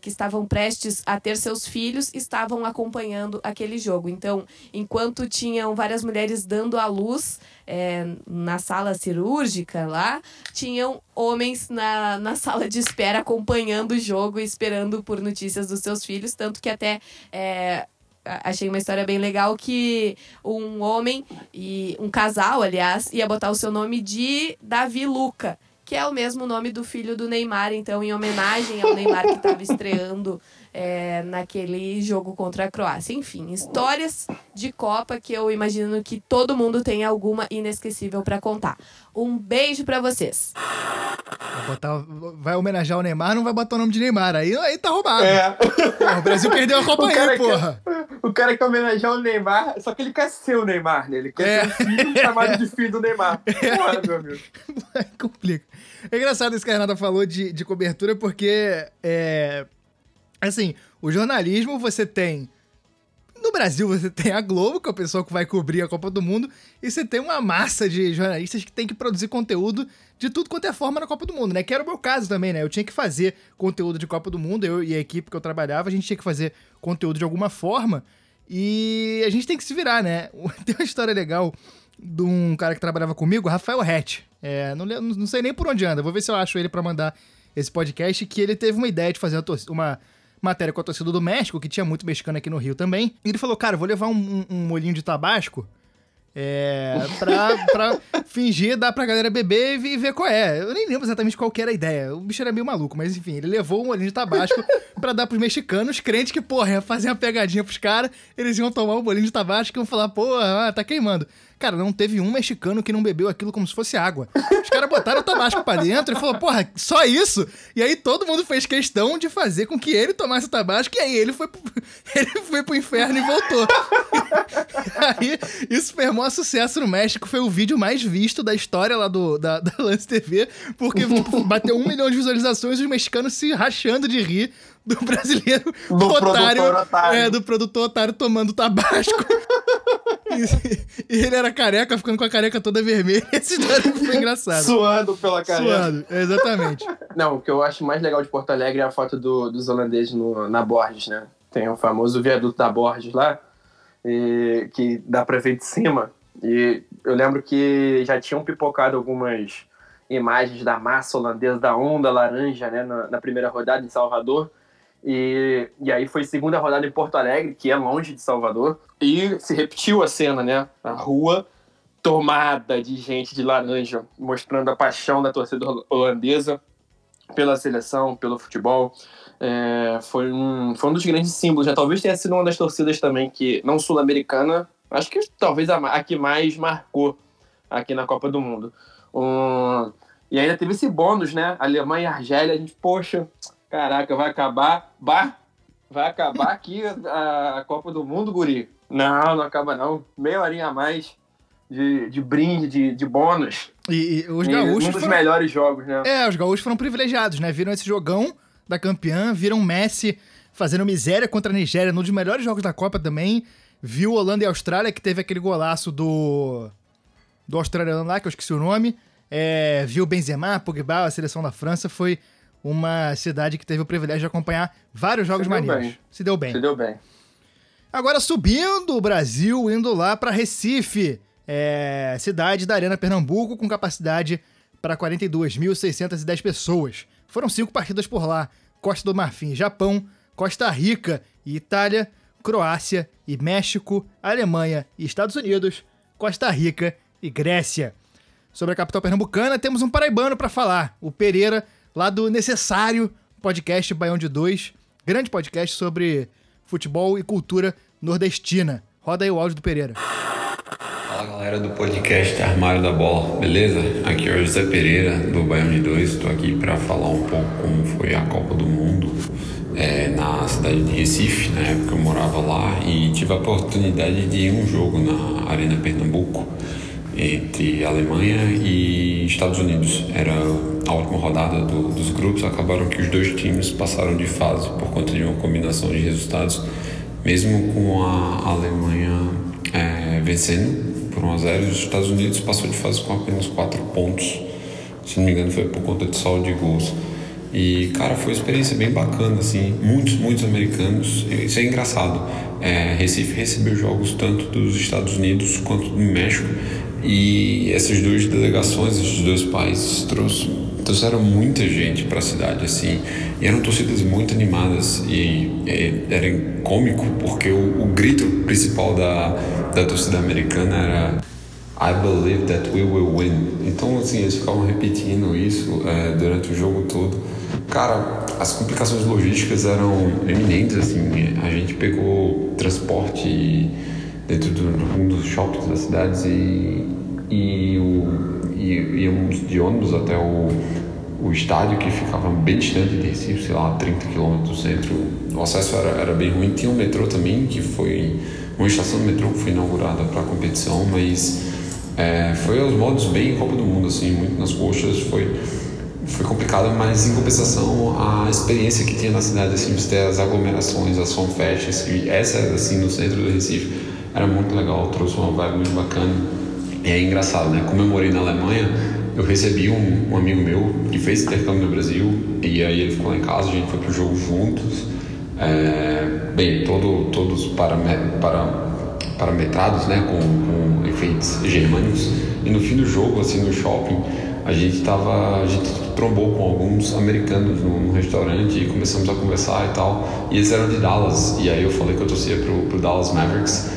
que estavam prestes a ter seus filhos estavam acompanhando aquele jogo. Então, enquanto tinham várias mulheres dando à luz na sala cirúrgica lá, tinham homens na sala de espera acompanhando o jogo e esperando por notícias dos seus filhos, tanto que até... achei uma história bem legal que um homem, e um casal, aliás, ia botar o seu nome de Davi Luca, que é o mesmo nome do filho do Neymar, então em homenagem ao Neymar que estava estreando naquele jogo contra a Croácia. Enfim, histórias de Copa que eu imagino que todo mundo tem alguma inesquecível para contar. Um beijo para vocês. Vai homenagear o Neymar, não vai botar o nome de Neymar, aí tá roubado. O Brasil perdeu a Copa aí, porra. O cara quer homenagear o Neymar, só que ele quer ser o Neymar, né? Ele quer ser o filho chamado de filho do Neymar. Porra, meu amigo. Complica. É engraçado isso que a Renata falou de cobertura, porque assim, o jornalismo você tem... No Brasil você tem a Globo, que é o pessoal que vai cobrir a Copa do Mundo, e você tem uma massa de jornalistas que tem que produzir conteúdo de tudo quanto é forma na Copa do Mundo, né? Que era o meu caso também, né? Eu tinha que fazer conteúdo de Copa do Mundo, eu e a equipe que eu trabalhava, a gente tinha que fazer conteúdo de alguma forma, e a gente tem que se virar, né? Tem uma história legal de um cara que trabalhava comigo, Rafael Hatch. Não sei nem por onde anda, vou ver se eu acho ele pra mandar esse podcast, que ele teve uma ideia de fazer uma matéria com a torcida do México, que tinha muito mexicano aqui no Rio também. E ele falou, cara, vou levar um molhinho de tabasco pra fingir, dar pra galera beber e ver qual é. Eu nem lembro exatamente qual que era a ideia. O bicho era meio maluco, mas enfim, ele levou um molhinho de tabasco pra dar pros mexicanos, crente que, porra, ia fazer uma pegadinha pros caras, eles iam tomar um molhinho de tabasco e iam falar, porra, tá queimando. Cara, não teve um mexicano que não bebeu aquilo como se fosse água. Os caras botaram o tabasco pra dentro e falou, porra, só isso? E aí todo mundo fez questão de fazer com que ele tomasse o tabasco, e aí ele foi pro inferno e voltou. Aí isso foi o maior sucesso no México, foi o vídeo mais visto da história lá da Lance TV, porque bateu 1 milhão de visualizações, os mexicanos se rachando de rir do brasileiro otário. Do produtor otário tomando tabasco. E ele era careca, ficando com a careca toda vermelha. Esse história foi engraçado. Suando pela careca. Suando, exatamente. Não, o que eu acho mais legal de Porto Alegre é a foto dos holandeses na Borges, né? Tem o famoso viaduto da Borges lá, que dá pra ver de cima. E eu lembro que já tinham pipocado algumas imagens da massa holandesa, da onda laranja, né? Na primeira rodada em Salvador. E aí foi segunda rodada em Porto Alegre, que é longe de Salvador, e se repetiu a cena, né? A rua tomada de gente de laranja, mostrando a paixão da torcida holandesa pela seleção, pelo futebol. Foi um dos grandes símbolos, né? Talvez tenha sido uma das torcidas também que, não sul-americana, acho que talvez a que mais marcou aqui na Copa do Mundo. E ainda teve esse bônus, né? Alemanha e Argélia, a gente, poxa... Caraca, vai acabar aqui a Copa do Mundo, guri. Não acaba não. Meia horinha a mais de brinde, de bônus. E os gaúchos um dos melhores jogos, né? Os gaúchos foram privilegiados, né? Viram esse jogão da campeã, viram Messi fazendo miséria contra a Nigéria, num dos melhores jogos da Copa também. Viu Holanda e Austrália, que teve aquele golaço do australiano lá, que eu esqueci o nome. Viu Benzema, Pogba, a seleção da França, foi... Uma cidade que teve o privilégio de acompanhar vários jogos maneiros. Se deu bem. Agora subindo o Brasil, indo lá para Recife, cidade da Arena Pernambuco, com capacidade para 42.610 pessoas. Foram 5 partidas por lá. Costa do Marfim, Japão, Costa Rica e Itália, Croácia e México, Alemanha e Estados Unidos, Costa Rica e Grécia. Sobre a capital pernambucana, temos um paraibano para falar, o Pereira, lá do necessário podcast Baião de 2, grande podcast sobre futebol e cultura nordestina. Roda aí o áudio do Pereira. Fala galera do podcast Armário da Bola, beleza? Aqui é o José Pereira do Baião de 2, estou aqui para falar um pouco como foi a Copa do Mundo na cidade de Recife, na época eu morava lá e tive a oportunidade de ir um jogo na Arena Pernambuco entre Alemanha e Estados Unidos. Era a última rodada dos grupos, acabaram que os dois times passaram de fase por conta de uma combinação de resultados, mesmo com a Alemanha vencendo por 1-0, os Estados Unidos passou de fase com apenas 4 pontos, se não me engano foi por conta de saldo de gols. E cara, foi uma experiência bem bacana assim, muitos americanos, isso é engraçado, Recife recebeu jogos tanto dos Estados Unidos quanto do México e essas duas delegações, esses dois países trouxeram muita gente para a cidade assim, e eram torcidas muito animadas e era cômico porque o grito principal da torcida americana era I believe that we will win. Então, assim, eles ficavam repetindo isso durante o jogo todo. Cara, as complicações logísticas eram eminentes, assim. A gente pegou transporte dentro um dos shoppings das cidades e íamos de ônibus até o estádio, que ficava bem distante de Recife, sei lá, 30 km do centro. O acesso era bem ruim. Tinha um metrô também, que foi uma estação de metrô que foi inaugurada para a competição, mas... foi aos modos bem Copa do Mundo, assim, muito nas coxas, foi complicado, mas em compensação a experiência que tinha na cidade, assim, as aglomerações, as fanfests, e essa, assim, no centro do Recife, era muito legal, trouxe uma vibe muito bacana, e é engraçado, né, como eu morei na Alemanha, eu recebi um amigo meu que fez intercâmbio no Brasil, e aí ele ficou lá em casa, a gente foi pro jogo juntos, bem, todos parametrados, né, com efeitos germânicos, e no fim do jogo, assim, no shopping, a gente trombou com alguns americanos num restaurante e começamos a conversar e tal, e eles eram de Dallas, e aí eu falei que eu torcia pro Dallas Mavericks,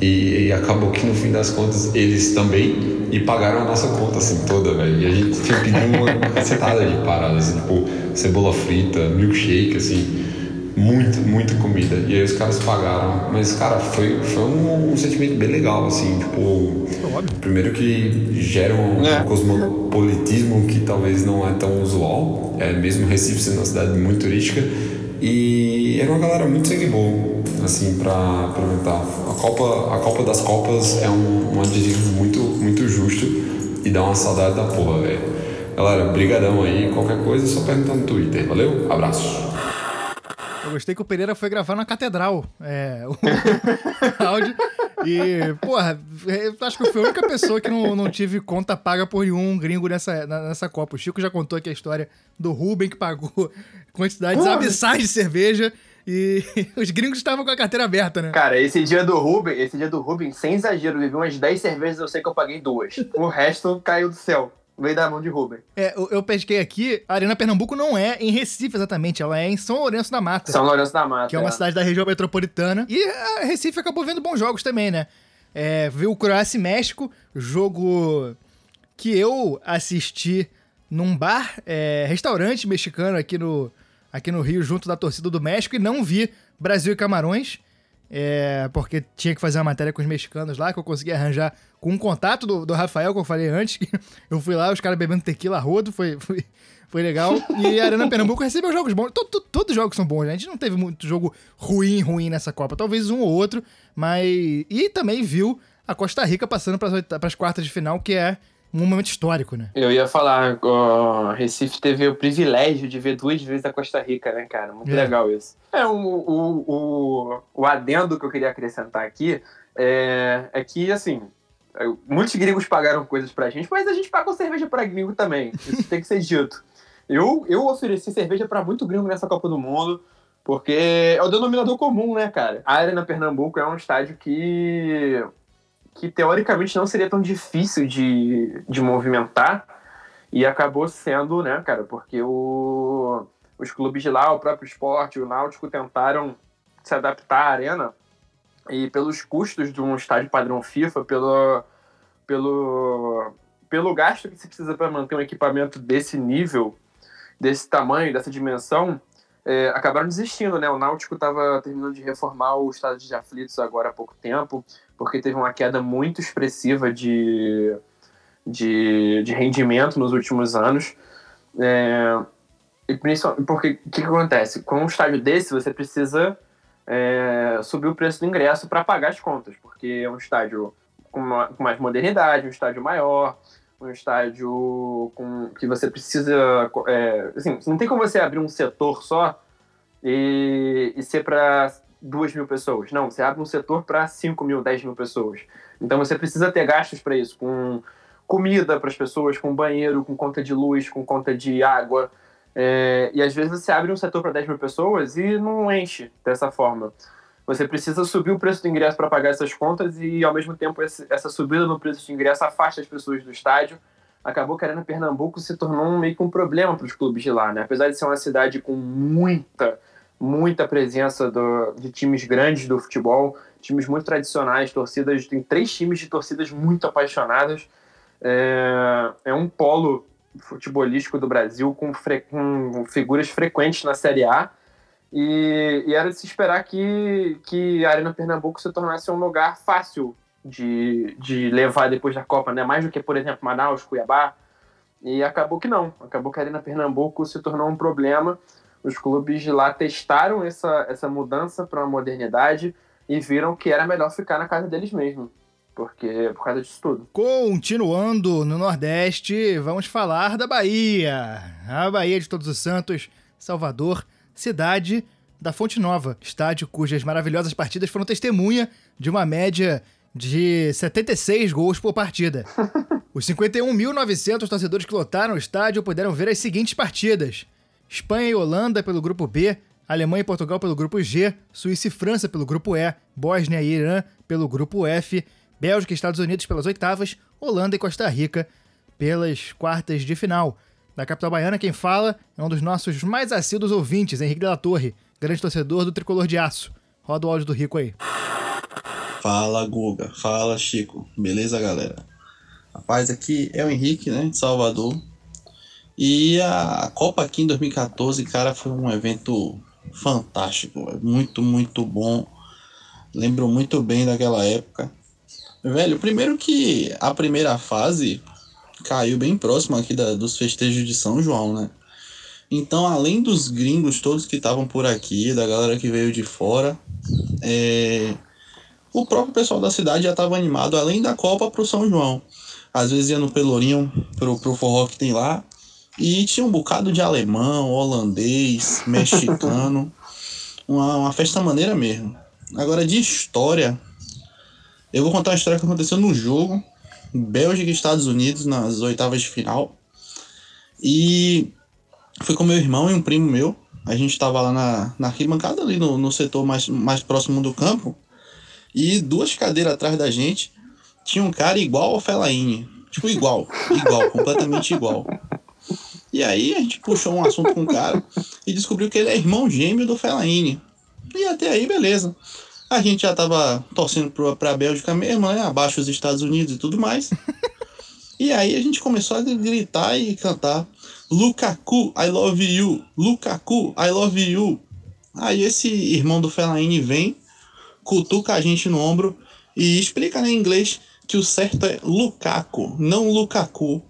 e acabou que no fim das contas eles também, e pagaram a nossa conta, assim, toda, velho, e a gente tinha pedido uma cacetada de parada, assim, tipo, cebola frita, milkshake, assim, muita comida, e aí os caras pagaram, mas cara, foi um sentimento bem legal, assim, tipo, primeiro que gera um cosmopolitismo que talvez não é tão usual, mesmo Recife sendo uma cidade muito turística, e era uma galera muito sangue boa, assim, pra aproveitar. A Copa das Copas é um adjetivo muito justo e dá uma saudade da porra, velho. Galera, brigadão aí, qualquer coisa é só perguntar no Twitter, valeu? Abraço! Eu gostei que o Pereira foi gravar na catedral o áudio. E, porra, eu acho que eu fui a única pessoa que não tive conta paga por nenhum gringo nessa Copa. O Chico já contou aqui a história do Rubem, que pagou quantidades abissais de cerveja. E os gringos estavam com a carteira aberta, né? Cara, esse dia do Rubem, sem exagero, bebi umas 10 cervejas, eu sei que eu paguei 2. O resto caiu do céu. Veio da mão de Rubem. Eu pesquei aqui, a Arena Pernambuco não é em Recife exatamente, ela é em São Lourenço da Mata. São Lourenço da Mata. Que é uma cidade da região metropolitana. E a Recife acabou vendo bons jogos também, né? Viu o Croácia e México, jogo que eu assisti num bar, restaurante mexicano aqui no Rio, junto da torcida do México, e não vi Brasil e Camarões, porque tinha que fazer uma matéria com os mexicanos lá, que eu consegui arranjar com um contato do Rafael, que eu falei antes, que eu fui lá, os caras bebendo tequila rodo, foi legal, e a Arena Pernambuco recebeu jogos bons, todos os jogos são bons, né? A gente não teve muito jogo ruim nessa Copa, talvez um ou outro, mas... E também viu a Costa Rica passando para as quartas de final, que é um momento histórico, né? Eu ia falar, Recife teve o privilégio de ver 2 vezes a Costa Rica, né, cara? Muito legal isso. O adendo que eu queria acrescentar aqui é que, assim, muitos gringos pagaram coisas pra gente, mas a gente pagou cerveja pra gringo também. Isso tem que ser dito. Eu ofereci cerveja pra muito gringo nessa Copa do Mundo, porque é o denominador comum, né, cara? A Arena Pernambuco é um estádio que teoricamente não seria tão difícil de movimentar, e acabou sendo, né, cara, porque os clubes de lá, o próprio esporte, o Náutico, tentaram se adaptar à arena e pelos custos de um estádio padrão FIFA, pelo gasto que se precisa para manter um equipamento desse nível, desse tamanho, dessa dimensão, acabaram desistindo, né? O Náutico estava terminando de reformar o estádio de Aflitos agora há pouco tempo, porque teve uma queda muito expressiva de rendimento nos últimos anos. E porque o que acontece? Com um estádio desse, você precisa subir o preço do ingresso para pagar as contas, porque é um estádio com mais modernidade, um estádio maior, um estádio que você precisa... assim, não tem como você abrir um setor só e ser para 2 mil pessoas. Não, você abre um setor para 5 mil, 10 mil pessoas. Então você precisa ter gastos para isso, com comida para as pessoas, com banheiro, com conta de luz, com conta de água. E às vezes você abre um setor para 10 mil pessoas e não enche dessa forma. Você precisa subir o preço do ingresso para pagar essas contas e, ao mesmo tempo, essa subida no preço do ingresso afasta as pessoas do estádio. Acabou que a Arena Pernambuco se tornou meio que um problema para os clubes de lá, né? Apesar de ser uma cidade com muita presença de times grandes do futebol, times muito tradicionais, torcidas... Tem 3 times de torcidas muito apaixonadas. É um polo futebolístico do Brasil com figuras frequentes na Série A. E era de se esperar que a Arena Pernambuco se tornasse um lugar fácil de levar depois da Copa, né? Mais do que, por exemplo, Manaus, Cuiabá. E acabou que não. Acabou que a Arena Pernambuco se tornou um problema. Os clubes de lá testaram essa mudança para a modernidade e viram que era melhor ficar na casa deles mesmos. Porque por causa disso tudo. Continuando no Nordeste, vamos falar da Bahia. A Bahia de Todos os Santos, Salvador, cidade da Fonte Nova, estádio cujas maravilhosas partidas foram testemunha de uma média de 76 gols por partida. Os 51.900 torcedores que lotaram o estádio puderam ver as seguintes partidas: Espanha e Holanda pelo grupo B, Alemanha e Portugal pelo grupo G, Suíça e França pelo grupo E, Bósnia e Irã pelo grupo F, Bélgica e Estados Unidos pelas oitavas, Holanda e Costa Rica pelas quartas de final. Da capital baiana, quem fala é um dos nossos mais assíduos ouvintes, Henrique de la Torre, grande torcedor do Tricolor de Aço. Roda o áudio do Rico aí. Fala, Guga. Fala, Chico. Beleza, galera? Rapaz, aqui é o Henrique, né, de Salvador. E a Copa aqui em 2014, cara, foi um evento fantástico. Muito, muito bom. Lembro muito bem daquela época. Velho, primeiro que a primeira fase... caiu bem próximo aqui dos festejos de São João, né? Então, além dos gringos todos que estavam por aqui, da galera que veio de fora, o próprio pessoal da cidade já estava animado, além da Copa, pro São João. Às vezes ia no Pelourinho, pro forró que tem lá, e tinha um bocado de alemão, holandês, mexicano, uma festa maneira mesmo. Agora, de história, eu vou contar a história que aconteceu no jogo, Bélgica e Estados Unidos nas oitavas de final. E fui com meu irmão e um primo meu. A gente estava lá na arquibancada, ali no setor mais próximo do campo. E 2 cadeiras atrás da gente tinha um cara igual ao Fellaini. Tipo, igual, completamente igual. E aí a gente puxou um assunto com o cara e descobriu que ele é irmão gêmeo do Fellaini. E até aí, beleza. A gente já tava torcendo pra Bélgica mesmo, né? Abaixo os Estados Unidos e tudo mais. E aí a gente começou a gritar e cantar Lukaku, I love you! Lukaku, I love you! Aí esse irmão do Fellaini vem, cutuca a gente no ombro e explica, né, em inglês que o certo é Lukaku, não Lukaku.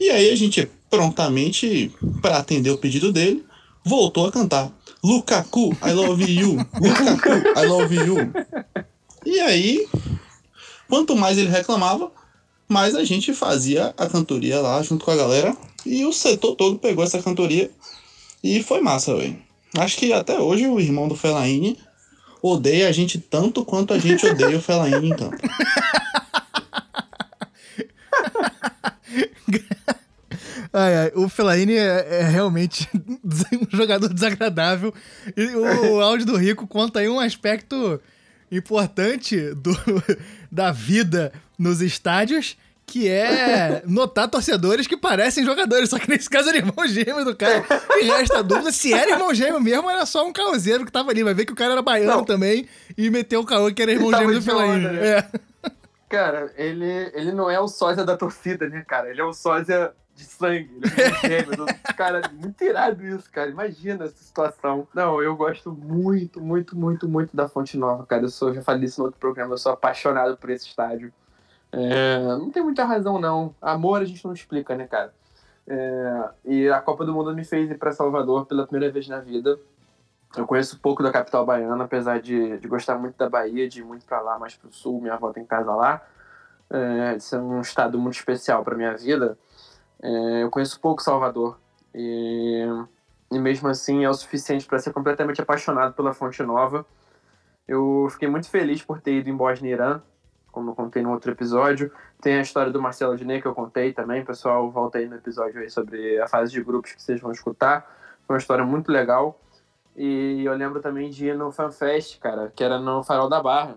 E aí a gente prontamente, para atender o pedido dele, voltou a cantar Lukaku, I love you, Lukaku, I love you. E aí, quanto mais ele reclamava, mais a gente fazia a cantoria lá junto com a galera. E o setor todo pegou essa cantoria e foi massa, velho. Acho que até hoje o irmão do Fellaini odeia a gente tanto quanto a gente odeia o Fellaini em campo. Ai, o Fellaini é realmente um jogador desagradável. E o áudio do Rico conta aí um aspecto importante da vida nos estádios, que é notar torcedores que parecem jogadores, só que nesse caso era irmão gêmeo do cara. E resta a dúvida se era irmão gêmeo mesmo, era só um caoseiro que tava ali. Vai ver que o cara era baiano também e meteu o caô que era irmão gêmeo do Felaíno. Né? É. Cara, ele não é o sósia da torcida, né, cara? Ele é o sósia de sangue, ele é um gêmeo. Cara, muito irado isso, cara. Imagina essa situação. Não, eu gosto muito, muito, muito, muito da Fonte Nova, cara. Eu já falei isso no outro programa, eu sou apaixonado por esse estádio. Não tem muita razão, não. Amor a gente não explica, né, cara? E a Copa do Mundo me fez ir pra Salvador pela primeira vez na vida. Eu conheço pouco da capital baiana, apesar de gostar muito da Bahia, de ir muito pra lá, mais pro sul, minha avó tem casa lá. De ser um estado muito especial pra minha vida. Eu conheço pouco Salvador e mesmo assim é o suficiente para ser completamente apaixonado pela Fonte Nova. Eu fiquei muito feliz por ter ido em Bósnia e Irã, como eu contei no outro episódio. Tem a história do Marcelo Diné que eu contei também, pessoal, volta aí no episódio aí sobre a fase de grupos que vocês vão escutar. Foi uma história muito legal. E eu lembro também de ir no FanFest, cara, que era no Farol da Barra.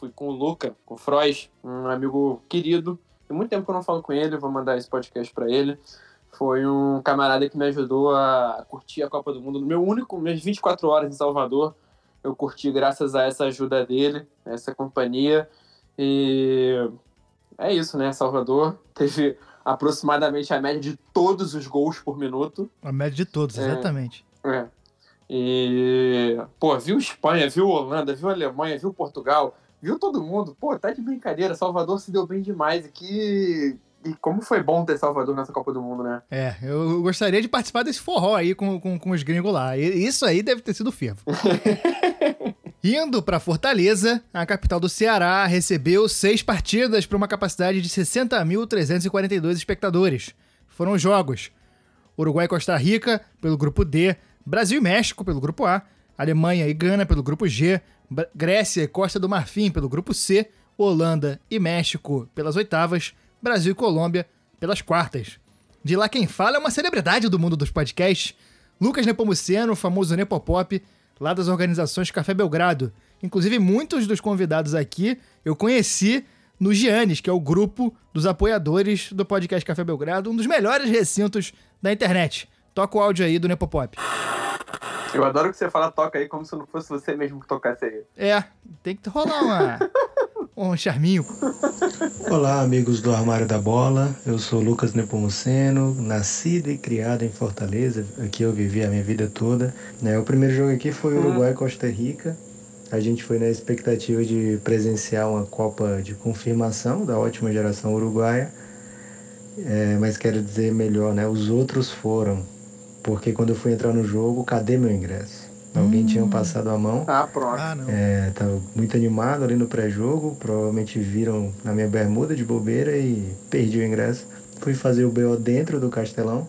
Fui com o Luca, com o Frois, um amigo querido. Tem muito tempo que eu não falo com ele, vou mandar esse podcast pra ele. Foi um camarada que me ajudou a curtir a Copa do Mundo. Minhas 24 horas em Salvador, eu curti graças a essa ajuda dele, essa companhia. E é isso, né? Salvador teve aproximadamente a média de todos os gols por minuto. A média de todos, exatamente. E, pô, viu Espanha, viu Holanda, viu Alemanha, viu Portugal... Viu todo mundo? Pô, tá de brincadeira. Salvador se deu bem demais aqui. E como foi bom ter Salvador nessa Copa do Mundo, né? Eu gostaria de participar desse forró aí com os gringos lá. Isso aí deve ter sido fervo. Indo pra Fortaleza, a capital do Ceará recebeu 6 partidas pra uma capacidade de 60.342 espectadores. Foram os jogos: Uruguai e Costa Rica, pelo grupo D, Brasil e México, pelo grupo A, Alemanha e Gana, pelo grupo G, Grécia e Costa do Marfim, pelo grupo C, Holanda e México, pelas oitavas, Brasil e Colômbia, pelas quartas. De lá quem fala é uma celebridade do mundo dos podcasts, Lucas Nepomuceno, o famoso Nepopop, lá das organizações Café Belgrado. Inclusive, muitos dos convidados aqui eu conheci no Giannis, que é o grupo dos apoiadores do podcast Café Belgrado, um dos melhores recintos da internet. Toca o áudio aí do Nepopop. Eu adoro que você fala toca aí como se não fosse você mesmo que tocasse aí. Tem que rolar um charminho. Olá, amigos do Armário da Bola. Eu sou Lucas Nepomuceno, nascido e criado em Fortaleza. Aqui eu vivi a minha vida toda. O primeiro jogo aqui foi Uruguai e Costa Rica. A gente foi na expectativa de presenciar uma Copa de confirmação da ótima geração uruguaia. Mas quero dizer melhor, né? Os outros foram. Porque quando eu fui entrar no jogo, cadê meu ingresso? Alguém tinha passado a mão. Pronto. Tava muito animado ali no pré-jogo. Provavelmente viram na minha bermuda de bobeira e perdi o ingresso. Fui fazer o BO dentro do Castelão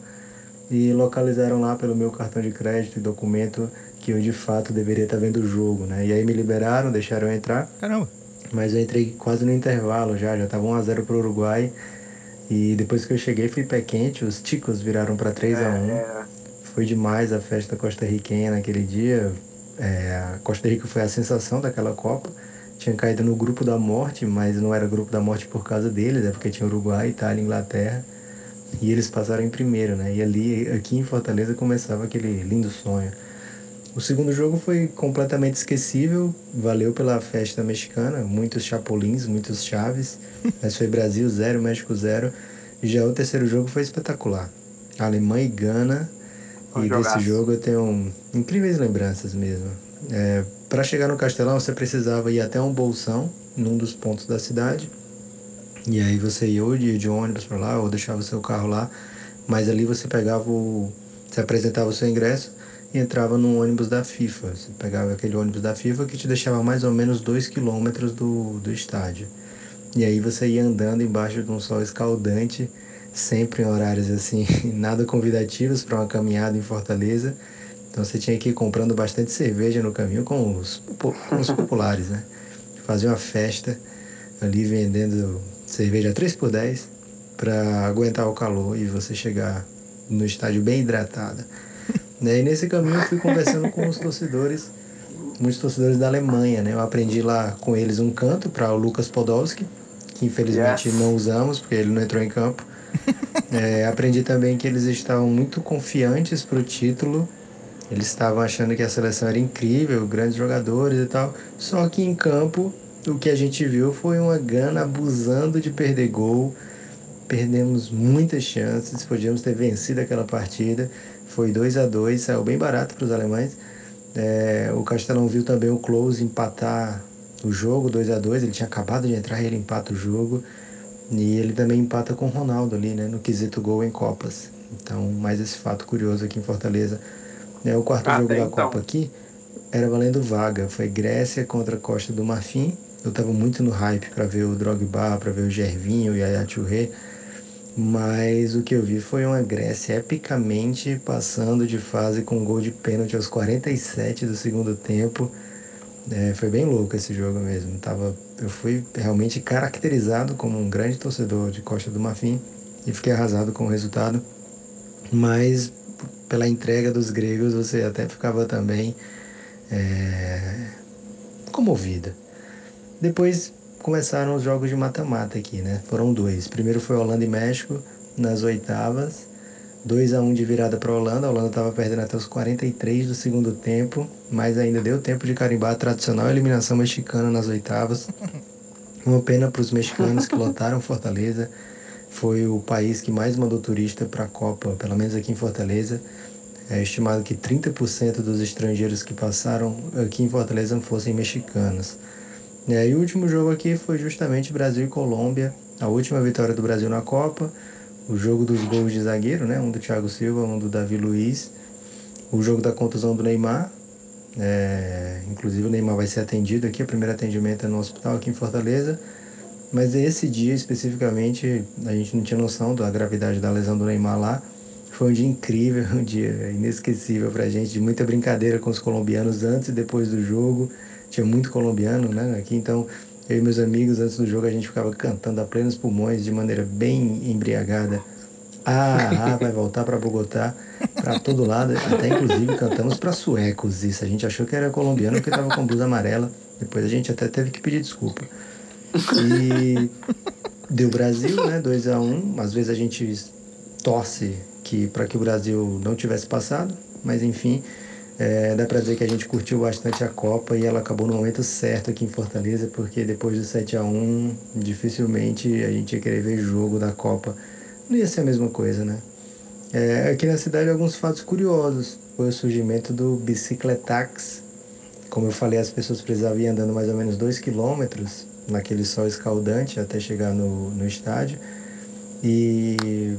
e localizaram lá pelo meu cartão de crédito e documento que eu de fato deveria estar vendo o jogo, né? E aí me liberaram, deixaram eu entrar. Caramba! Mas eu entrei quase no intervalo já tava 1-0 pro Uruguai. E depois que eu cheguei, fui pé quente, os ticos viraram pra 3-1. Foi demais a festa costarriquenha naquele dia. A Costa Rica foi a sensação daquela Copa. Tinha caído no grupo da morte, mas não era grupo da morte por causa deles, porque tinha Uruguai, Itália, Inglaterra. E eles passaram em primeiro, né? E ali, aqui em Fortaleza, começava aquele lindo sonho. O segundo jogo foi completamente esquecível. Valeu pela festa mexicana. Muitos chapulins, muitos chaves. Mas foi Brasil 0, México 0. E já o terceiro jogo foi espetacular. Alemanha e Gana. E desse jogo eu tenho incríveis lembranças mesmo. Para chegar no Castelão, você precisava ir até um bolsão, num dos pontos da cidade. E aí você ia ou de ônibus para lá, ou deixava o seu carro lá. Mas ali você pegava você apresentava o seu ingresso e entrava num ônibus da FIFA. Você pegava aquele ônibus da FIFA que te deixava mais ou menos 2 quilômetros do estádio. E aí você ia andando embaixo de um sol escaldante, sempre em horários assim, nada convidativos para uma caminhada em Fortaleza. Então você tinha que ir comprando bastante cerveja no caminho com os populares, né? Fazer uma festa ali vendendo cerveja 3x10 para aguentar o calor e você chegar no estádio bem hidratada. E nesse caminho eu fui conversando com os torcedores, muitos torcedores da Alemanha, né? Eu aprendi lá com eles um canto para o Lucas Podolski, que infelizmente não usamos, porque ele não entrou em campo. Aprendi também que eles estavam muito confiantes para o título. Eles estavam achando que a seleção era incrível, grandes jogadores e tal. Só que em campo, o que a gente viu foi uma Gana abusando de perder gol. Perdemos muitas chances, podíamos ter vencido aquela partida. Foi 2-2, saiu bem barato para os alemães. O Castelão viu também o Klose empatar o jogo, 2-2. Ele tinha acabado de entrar e ele empata o jogo. E ele também empata com o Ronaldo ali, né, no quesito gol em Copas. Então, mais esse fato curioso aqui em Fortaleza. O quarto jogo da Copa aqui era valendo vaga. Foi Grécia contra a Costa do Marfim. Eu estava muito no hype para ver o Drogba, para ver o Gervinho e a Yaya Touré. Mas o que eu vi foi uma Grécia epicamente passando de fase com um gol de pênalti aos 47 do segundo tempo. Foi bem louco esse jogo mesmo. Eu fui realmente caracterizado como um grande torcedor de Costa do Marfim e fiquei arrasado com o resultado. Mas pela entrega dos gregos você até ficava também comovida. Depois começaram os jogos de mata-mata aqui, né? Foram dois. Primeiro foi Holanda e México nas oitavas. 2-1 de virada para a Holanda. A Holanda estava perdendo até os 43 do segundo tempo, mas ainda deu tempo de carimbar a tradicional eliminação mexicana nas oitavas. Uma pena para os mexicanos que lotaram Fortaleza. Foi o país que mais mandou turista para a Copa, pelo menos aqui em Fortaleza. É estimado que 30% dos estrangeiros que passaram aqui em Fortaleza não fossem mexicanos. E o último jogo aqui foi justamente Brasil e Colômbia, a última vitória do Brasil na Copa. O jogo dos gols de zagueiro, né? Um do Thiago Silva, um do Davi Luiz. O jogo da contusão do Neymar. Inclusive o Neymar vai ser atendido aqui. O primeiro atendimento é no hospital aqui em Fortaleza. Mas esse dia especificamente, a gente não tinha noção da gravidade da lesão do Neymar lá. Foi um dia incrível, um dia inesquecível pra gente. De muita brincadeira com os colombianos antes e depois do jogo. Tinha muito colombiano, né, aqui, então... Eu e meus amigos, antes do jogo, a gente ficava cantando a plenos pulmões, de maneira bem embriagada. Vai voltar para Bogotá, para todo lado. Até, inclusive, cantamos para suecos isso. A gente achou que era colombiano porque estava com blusa amarela. Depois a gente até teve que pedir desculpa. E deu Brasil, né? 2-1. Às vezes a gente torce para que o Brasil não tivesse passado. Mas, enfim... dá pra dizer que a gente curtiu bastante a Copa e ela acabou no momento certo aqui em Fortaleza, porque depois do 7-1 dificilmente a gente ia querer ver jogo da Copa. Não ia ser a mesma coisa, né? Aqui na cidade alguns fatos curiosos. Foi o surgimento do bicicletax. Como eu falei, as pessoas precisavam ir andando mais ou menos 2 km naquele sol escaldante até chegar no estádio. E...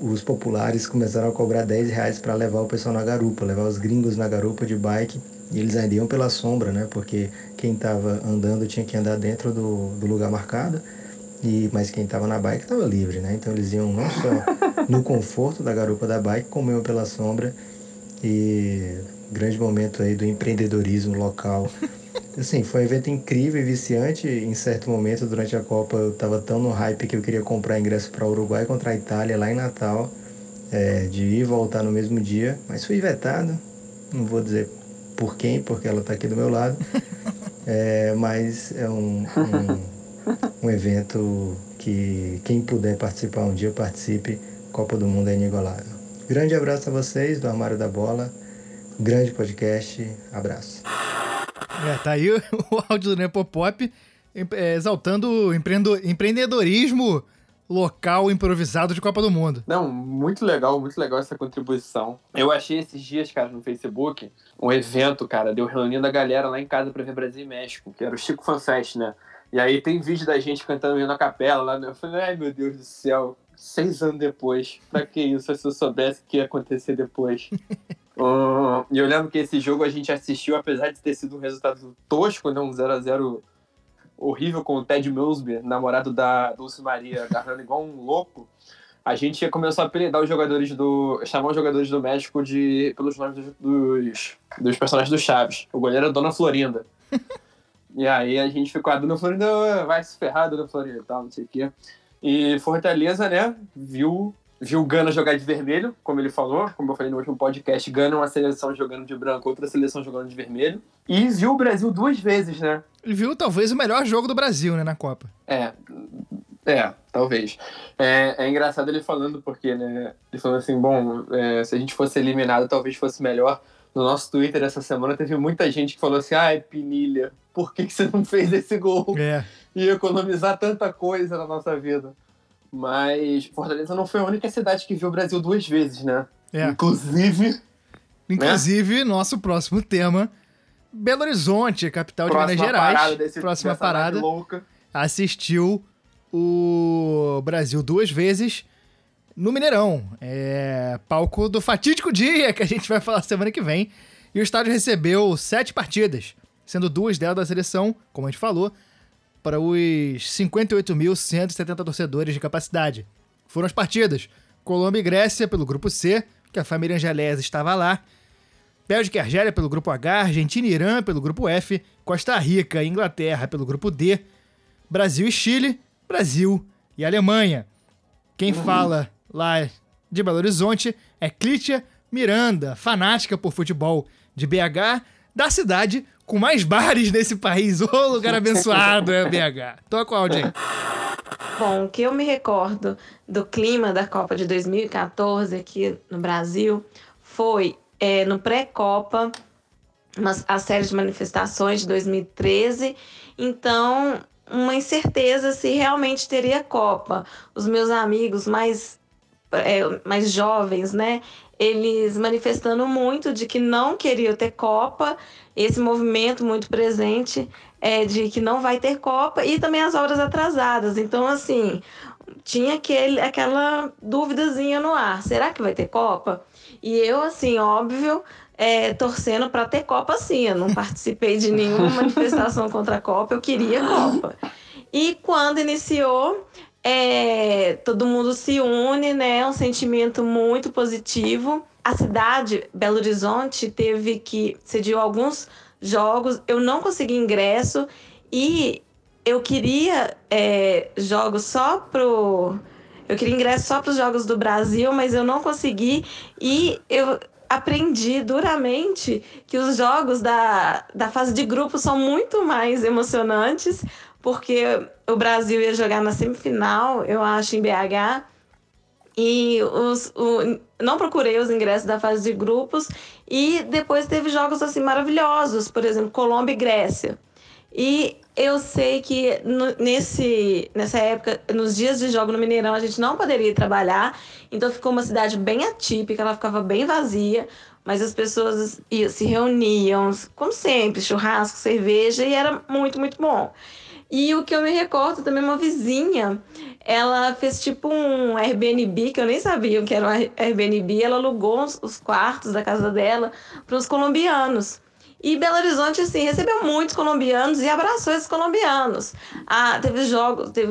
os populares começaram a cobrar R$10 para levar o pessoal na garupa, levar os gringos na garupa de bike, e eles ainda iam pela sombra, né? Porque quem estava andando tinha que andar dentro do lugar marcado, mas quem estava na bike estava livre, né? Então eles iam não só no conforto da garupa da bike, como iam pela sombra. E grande momento aí do empreendedorismo local. Assim, foi um evento incrível e viciante. Em certo momento, durante a Copa, eu estava tão no hype que eu queria comprar ingresso para o Uruguai contra a Itália, lá em Natal, de ir e voltar no mesmo dia. Mas fui vetado, não vou dizer por quem, porque ela está aqui do meu lado. Mas é um evento que quem puder participar um dia, participe. Copa do Mundo é inigualável. Grande abraço a vocês do Armário da Bola. Grande podcast. Abraço. Tá aí o áudio do Nepopop exaltando o empreendedorismo local improvisado de Copa do Mundo. Não, muito legal essa contribuição. Eu achei esses dias, cara, no Facebook, um evento, cara, deu reunião da galera lá em casa pra ver Brasil e México, que era o Chico Fanfest, né? E aí tem vídeo da gente cantando na capela lá, né? Eu falei, ai meu Deus do céu, 6 anos depois, pra que isso? Se eu soubesse o que ia acontecer depois... E eu lembro que esse jogo a gente assistiu, apesar de ter sido um resultado tosco, né? Um 0-0 horrível com o Ted Mosby, namorado da Dulce Maria, agarrando igual um louco. A gente começou a apelidar os jogadores chamar os jogadores do México pelos nomes dos personagens do Chaves. O goleiro é Dona Florinda. E aí a gente ficou, Dona Florinda, vai se ferrar, Dona Florinda, tal, não sei o quê. E Fortaleza, né, viu o Gana jogar de vermelho, como ele falou, como eu falei no último podcast, Gana é uma seleção jogando de branco, outra seleção jogando de vermelho, e viu o Brasil 2 vezes, né? Ele viu talvez o melhor jogo do Brasil, né, na Copa. É, talvez. É engraçado ele falando, porque, né? Ele falando assim, bom, se a gente fosse eliminado, talvez fosse melhor. No nosso Twitter essa semana teve muita gente que falou assim, ai, Pinilha, por que você não fez esse gol? É. E economizar tanta coisa na nossa vida. Mas Fortaleza não foi a única cidade que viu o Brasil duas vezes, né? É. Inclusive, né? Nosso próximo tema, Belo Horizonte, capital próxima de Minas Gerais. Próxima parada. Louca. Assistiu o Brasil duas vezes no Mineirão. É palco do fatídico dia, que a gente vai falar semana que vem. E o estádio recebeu 7 partidas, sendo 2 delas da seleção, como a gente falou, para os 58.170 torcedores de capacidade. Foram as partidas Colômbia e Grécia pelo grupo C, que a família Angelés estava lá, Bélgica e Argélia pelo grupo H, Argentina e Irã pelo grupo F, Costa Rica e Inglaterra pelo grupo D, Brasil e Chile, Brasil e Alemanha. Quem fala lá de Belo Horizonte é Clítia Miranda, fanática por futebol de BH, da cidade com mais bares nesse país. Ô, lugar abençoado é BH. Toca o áudio aí. Bom, o que eu me recordo do clima da Copa de 2014 aqui no Brasil foi no pré-Copa, a série de manifestações de 2013. Então, uma incerteza se realmente teria Copa. Os meus amigos mais jovens, né? Eles manifestando muito de que não queriam ter Copa, esse movimento muito presente de que não vai ter Copa, e também as obras atrasadas. Então, assim, tinha aquela duvidazinha no ar. Será que vai ter Copa? E eu, assim, óbvio, torcendo para ter Copa, sim. Eu não participei de nenhuma manifestação contra a Copa, eu queria Copa. E quando iniciou... todo mundo se une, né? Um sentimento muito positivo. A cidade, Belo Horizonte, teve que cedir alguns jogos. Eu não consegui ingresso e eu queria ingresso só para os jogos do Brasil, mas eu não consegui. E eu aprendi duramente que os jogos da fase de grupo são muito mais emocionantes, porque o Brasil ia jogar na semifinal, eu acho, em BH, e não procurei os ingressos da fase de grupos, e depois teve jogos assim maravilhosos, por exemplo, Colômbia e Grécia. E eu sei que nessa época, nos dias de jogo no Mineirão, a gente não poderia ir trabalhar, então ficou uma cidade bem atípica, ela ficava bem vazia, mas as pessoas se reuniam, como sempre, churrasco, cerveja, e era muito, muito bom. E o que eu me recordo também, uma vizinha, ela fez tipo um Airbnb, que eu nem sabia o que era um Airbnb, ela alugou os quartos da casa dela para os colombianos. E Belo Horizonte, assim, recebeu muitos colombianos e abraçou esses colombianos. Teve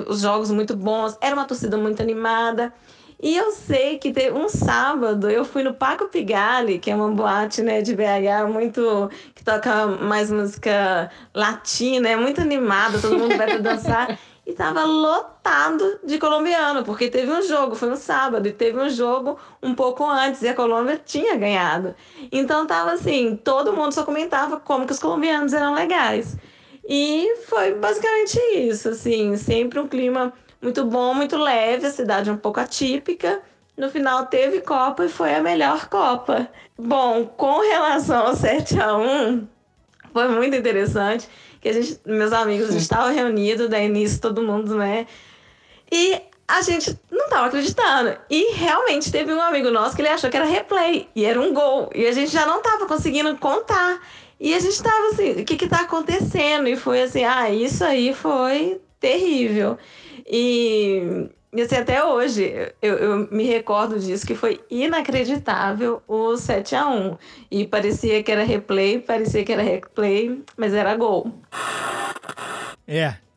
os jogos muito bons, era uma torcida muito animada. E eu sei que teve um sábado, eu fui no Paco Pigali, que é uma boate, né, de BH, muito que toca mais música latina, é muito animada, todo mundo vai pra dançar. E tava lotado de colombiano, porque teve um jogo, foi um sábado, e teve um jogo um pouco antes, e a Colômbia tinha ganhado. Então tava assim, todo mundo só comentava como que os colombianos eram legais. E foi basicamente isso, assim, sempre um clima muito bom, muito leve, a cidade um pouco atípica. No final teve Copa e foi a melhor Copa. Bom, com relação ao 7-1, foi muito interessante, que meus amigos, a gente estava reunido, daí nisso todo mundo, né? E a gente não estava acreditando. E realmente teve um amigo nosso que ele achou que era replay, e era um gol. E a gente já não estava conseguindo contar. E a gente estava assim, o que está acontecendo? E foi assim, isso aí foi terrível. E assim, até hoje, eu me recordo disso, que foi inacreditável o 7-1. E parecia que era replay, mas era gol.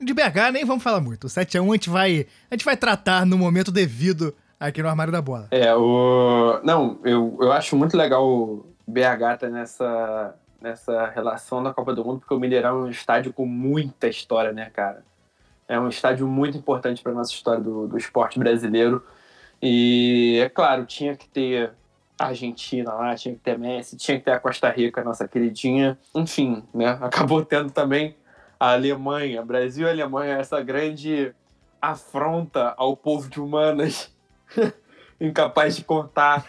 De BH nem vamos falar muito. O 7-1 a gente vai tratar no momento devido aqui no Armário da Bola. Não, eu acho muito legal o BH tá nessa relação da Copa do Mundo, porque o Mineirão é um estádio com muita história, né, cara? É um estádio muito importante para a nossa história do esporte brasileiro. E, é claro, tinha que ter a Argentina lá, tinha que ter Messi, tinha que ter a Costa Rica, nossa queridinha. Enfim, né? Acabou tendo também a Alemanha. Brasil e Alemanha, essa grande afronta ao povo de Humanas, incapaz de contar,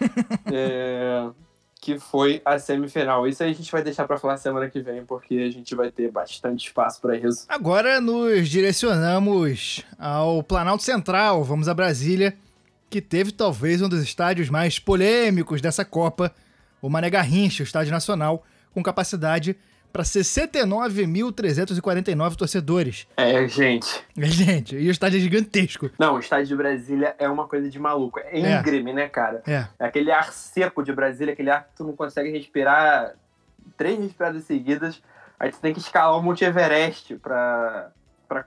que foi a semifinal. Isso aí a gente vai deixar pra falar semana que vem, porque a gente vai ter bastante espaço pra isso. Agora nos direcionamos ao Planalto Central, vamos a Brasília, que teve talvez um dos estádios mais polêmicos dessa Copa, o Mané Garrincha, o Estádio Nacional, com capacidade para 69.349 torcedores. É, gente. E o estádio é gigantesco. Não, o estádio de Brasília é uma coisa de maluco. É íngreme, né, cara? É aquele ar seco de Brasília, aquele ar que tu não consegue respirar 3 respiradas seguidas. Aí tu tem que escalar o Monte Everest pra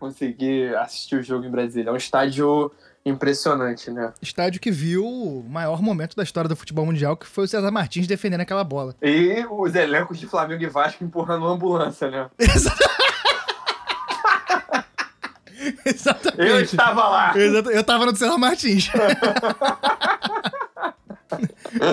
conseguir assistir o jogo em Brasília. É um estádio impressionante, né? Estádio que viu o maior momento da história do futebol mundial, que foi o César Martins defendendo aquela bola. E os elencos de Flamengo e Vasco empurrando uma ambulância, né? Exatamente. Eu estava lá. Eu tava no César Martins.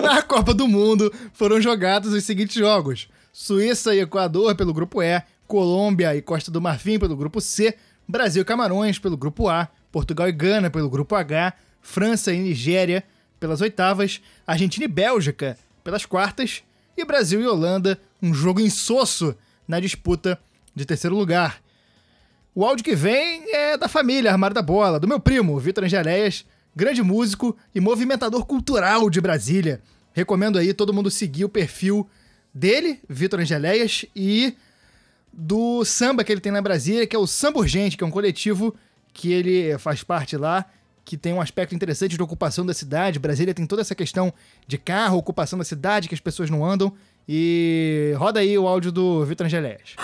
Na Copa do Mundo foram jogados os seguintes jogos: Suíça e Equador pelo grupo E, Colômbia e Costa do Marfim pelo grupo C, Brasil e Camarões pelo grupo A, Portugal e Gana pelo grupo H, França e Nigéria pelas oitavas, Argentina e Bélgica pelas quartas e Brasil e Holanda, um jogo insosso na disputa de terceiro lugar. O áudio que vem é da família Armário da Bola, do meu primo, Vitor Angelés, grande músico e movimentador cultural de Brasília. Recomendo aí todo mundo seguir o perfil dele, Vitor Angelés, e do samba que ele tem na Brasília, que é o Samba Urgente, que é um coletivo que ele faz parte lá, que tem um aspecto interessante de ocupação da cidade. Brasília tem toda essa questão de carro, ocupação da cidade, que as pessoas não andam. E roda aí o áudio do Vitor Angelés.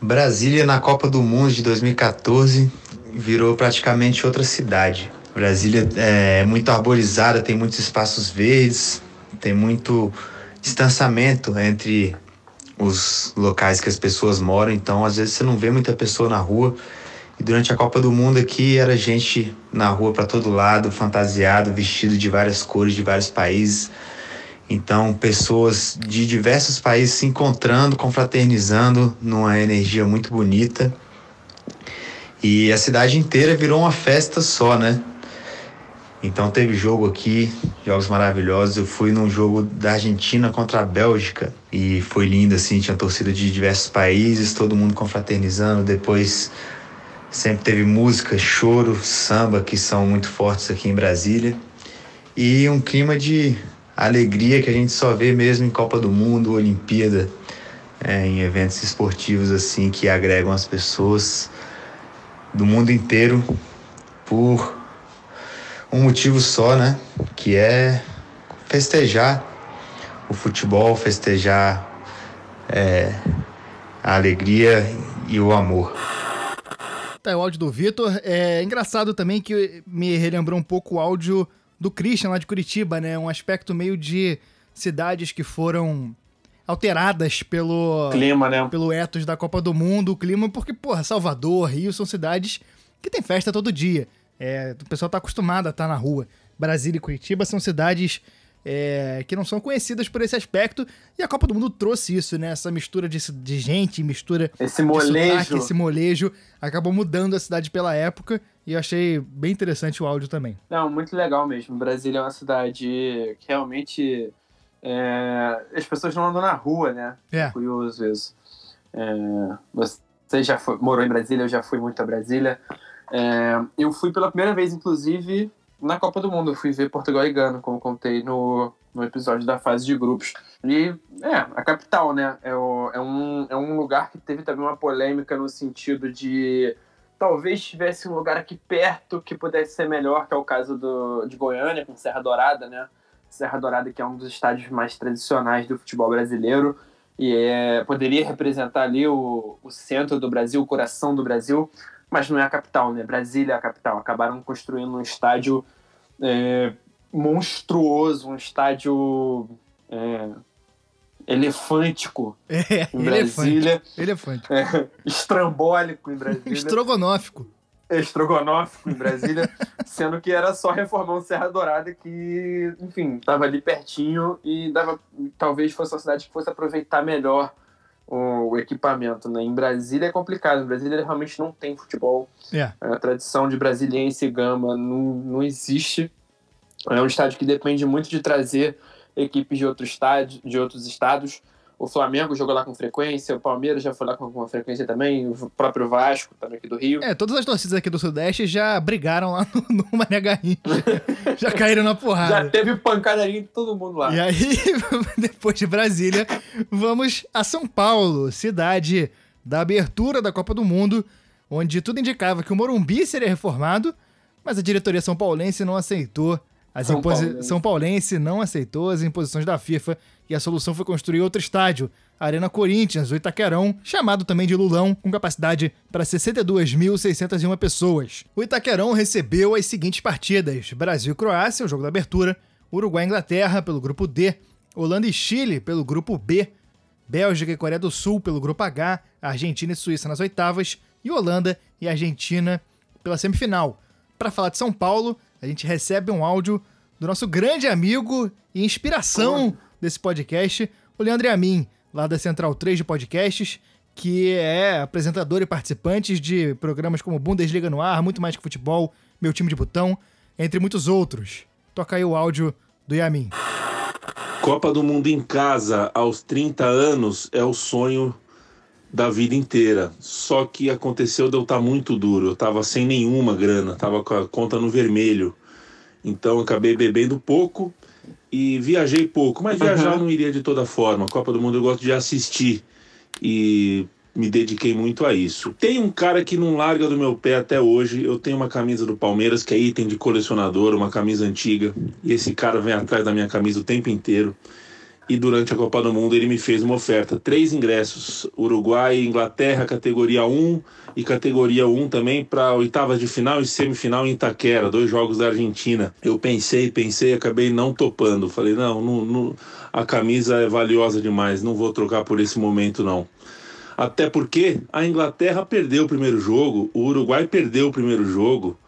Brasília, na Copa do Mundo de 2014, virou praticamente outra cidade. Brasília é muito arborizada, tem muitos espaços verdes, tem muito distanciamento entre os locais que as pessoas moram. Então, às vezes, você não vê muita pessoa na rua. E durante a Copa do Mundo aqui era gente na rua para todo lado, fantasiado, vestido de várias cores, de vários países. Então, pessoas de diversos países se encontrando, confraternizando, numa energia muito bonita. E a cidade inteira virou uma festa só, né? Então, teve jogo aqui, jogos maravilhosos. Eu fui num jogo da Argentina contra a Bélgica e foi lindo, assim, tinha torcida de diversos países, todo mundo confraternizando. Depois, sempre teve música, choro, samba, que são muito fortes aqui em Brasília. E um clima de alegria que a gente só vê mesmo em Copa do Mundo, Olimpíada, em eventos esportivos assim que agregam as pessoas do mundo inteiro por um motivo só, né? Que é festejar o futebol, festejar a alegria e o amor. O áudio do Vitor. É engraçado também que me relembrou um pouco o áudio do Christian lá de Curitiba, né? Um aspecto meio de cidades que foram alteradas pelo clima, né? Pelo ethos da Copa do Mundo, o clima, porque, porra, Salvador, Rio são cidades que tem festa todo dia. O pessoal tá acostumado a estar na rua. Brasília e Curitiba são cidades que não são conhecidas por esse aspecto, e a Copa do Mundo trouxe isso, né? Essa mistura de gente, mistura esse molejo acabou mudando a cidade pela época, e eu achei bem interessante o áudio também. Não, muito legal mesmo. Brasília é uma cidade que realmente as pessoas não andam na rua, né? É curioso isso. Você já morou em Brasília, eu já fui muito a Brasília. Eu fui pela primeira vez, inclusive, na Copa do Mundo. Eu fui ver Portugal e Gana, como contei no episódio da fase de grupos. E a capital, né? É um lugar que teve também uma polêmica no sentido de talvez tivesse um lugar aqui perto que pudesse ser melhor, que é o caso de Goiânia, com Serra Dourada, né? Serra Dourada, que é um dos estádios mais tradicionais do futebol brasileiro, e poderia representar ali o centro do Brasil, o coração do Brasil. Mas não é a capital, né? Brasília é a capital. Acabaram construindo um estádio monstruoso, um estádio elefântico em Brasília. Elefântico. Estrambólico em Brasília. Estrogonófico em Brasília. Sendo que era só reformar o Serra Dourada, que, enfim, estava ali pertinho e talvez fosse uma cidade que fosse aproveitar melhor o equipamento, né? Em Brasília é complicado, em Brasília realmente não tem futebol. A tradição de Brasiliense e Gama não existe. É um estádio que depende muito de trazer equipes de outros estados. O Flamengo jogou lá com frequência, o Palmeiras já foi lá com alguma frequência também, o próprio Vasco, também aqui do Rio. Todas as torcidas aqui do Sudeste já brigaram lá no Mané Garrincha, já caíram na porrada. Já teve pancadaria de todo mundo lá. E aí, depois de Brasília, vamos a São Paulo, cidade da abertura da Copa do Mundo, onde tudo indicava que o Morumbi seria reformado, mas a diretoria são paulense não aceitou. São Paulense não aceitou as imposições da FIFA e a solução foi construir outro estádio, a Arena Corinthians, o Itaquerão, chamado também de Lulão, com capacidade para 62.601 pessoas. O Itaquerão recebeu as seguintes partidas: Brasil-Croácia, o jogo da abertura, Uruguai-Inglaterra, pelo grupo D, Holanda e Chile, pelo grupo B, Bélgica e Coreia do Sul, pelo grupo H, Argentina e Suíça nas oitavas, e Holanda e Argentina pela semifinal. Para falar de São Paulo, a gente recebe um áudio do nosso grande amigo e inspiração desse podcast, o Leandro Yamin, lá da Central 3 de Podcasts, que é apresentador e participante de programas como Bundesliga no Ar, Muito Mais Que Futebol, Meu Time de Botão, entre muitos outros. Toca aí o áudio do Yamin. Copa do Mundo em casa aos 30 anos é o sonho da vida inteira, só que aconteceu de eu estar muito duro, eu estava sem nenhuma grana, estava com a conta no vermelho, então eu acabei bebendo pouco e viajei pouco, mas viajar eu não iria de toda forma. Copa do Mundo eu gosto de assistir e me dediquei muito a isso. Tem um cara que não larga do meu pé até hoje, eu tenho uma camisa do Palmeiras que é item de colecionador, uma camisa antiga, e esse cara vem atrás da minha camisa o tempo inteiro. E durante a Copa do Mundo ele me fez uma oferta, 3 ingressos, Uruguai, Inglaterra, categoria 1 e categoria 1 também para oitavas de final e semifinal em Itaquera, 2 jogos da Argentina. Eu pensei, acabei não topando, falei, não, a camisa é valiosa demais, não vou trocar por esse momento não. Até porque a Inglaterra perdeu o primeiro jogo, o Uruguai perdeu o primeiro jogo,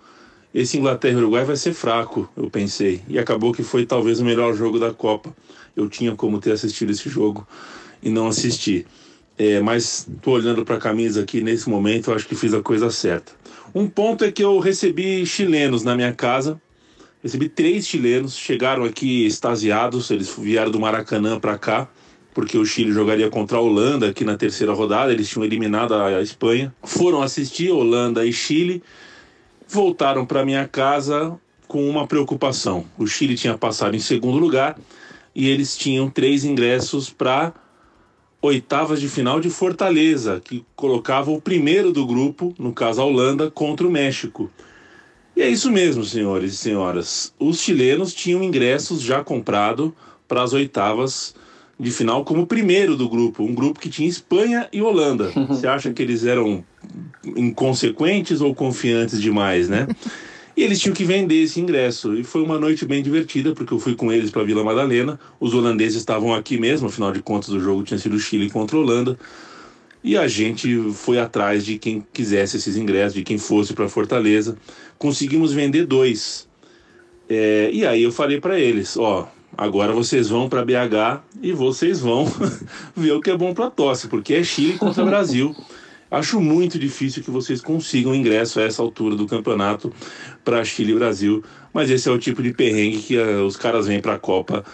esse Inglaterra e Uruguai vai ser fraco, eu pensei, e acabou que foi talvez o melhor jogo da Copa. Eu tinha como ter assistido esse jogo e não assisti. Mas estou olhando para a camisa aqui nesse momento, eu acho que fiz a coisa certa. Um ponto é que eu recebi chilenos na minha casa. Recebi 3 chilenos, chegaram aqui extasiados, eles vieram do Maracanã para cá, porque o Chile jogaria contra a Holanda aqui na 3ª rodada, eles tinham eliminado a Espanha. Foram assistir Holanda e Chile, voltaram para minha casa com uma preocupação. O Chile tinha passado em 2º lugar, e eles tinham 3 ingressos para oitavas de final de Fortaleza, que colocava o primeiro do grupo, no caso a Holanda, contra o México. E é isso mesmo, senhores e senhoras. Os chilenos tinham ingressos já comprados para as oitavas de final como primeiro do grupo, um grupo que tinha Espanha e Holanda. Você acha que eles eram inconsequentes ou confiantes demais, né? E eles tinham que vender esse ingresso, e foi uma noite bem divertida, porque eu fui com eles para Vila Madalena, os holandeses estavam aqui mesmo, afinal de contas o jogo tinha sido Chile contra a Holanda, e a gente foi atrás de quem quisesse esses ingressos, de quem fosse para Fortaleza, conseguimos vender 2, e aí eu falei para eles, agora vocês vão para BH e vocês vão ver o que é bom para tosse, porque é Chile contra Brasil. Acho muito difícil que vocês consigam ingresso a essa altura do campeonato para Chile e Brasil, mas esse é o tipo de perrengue que os caras vêm para a Copa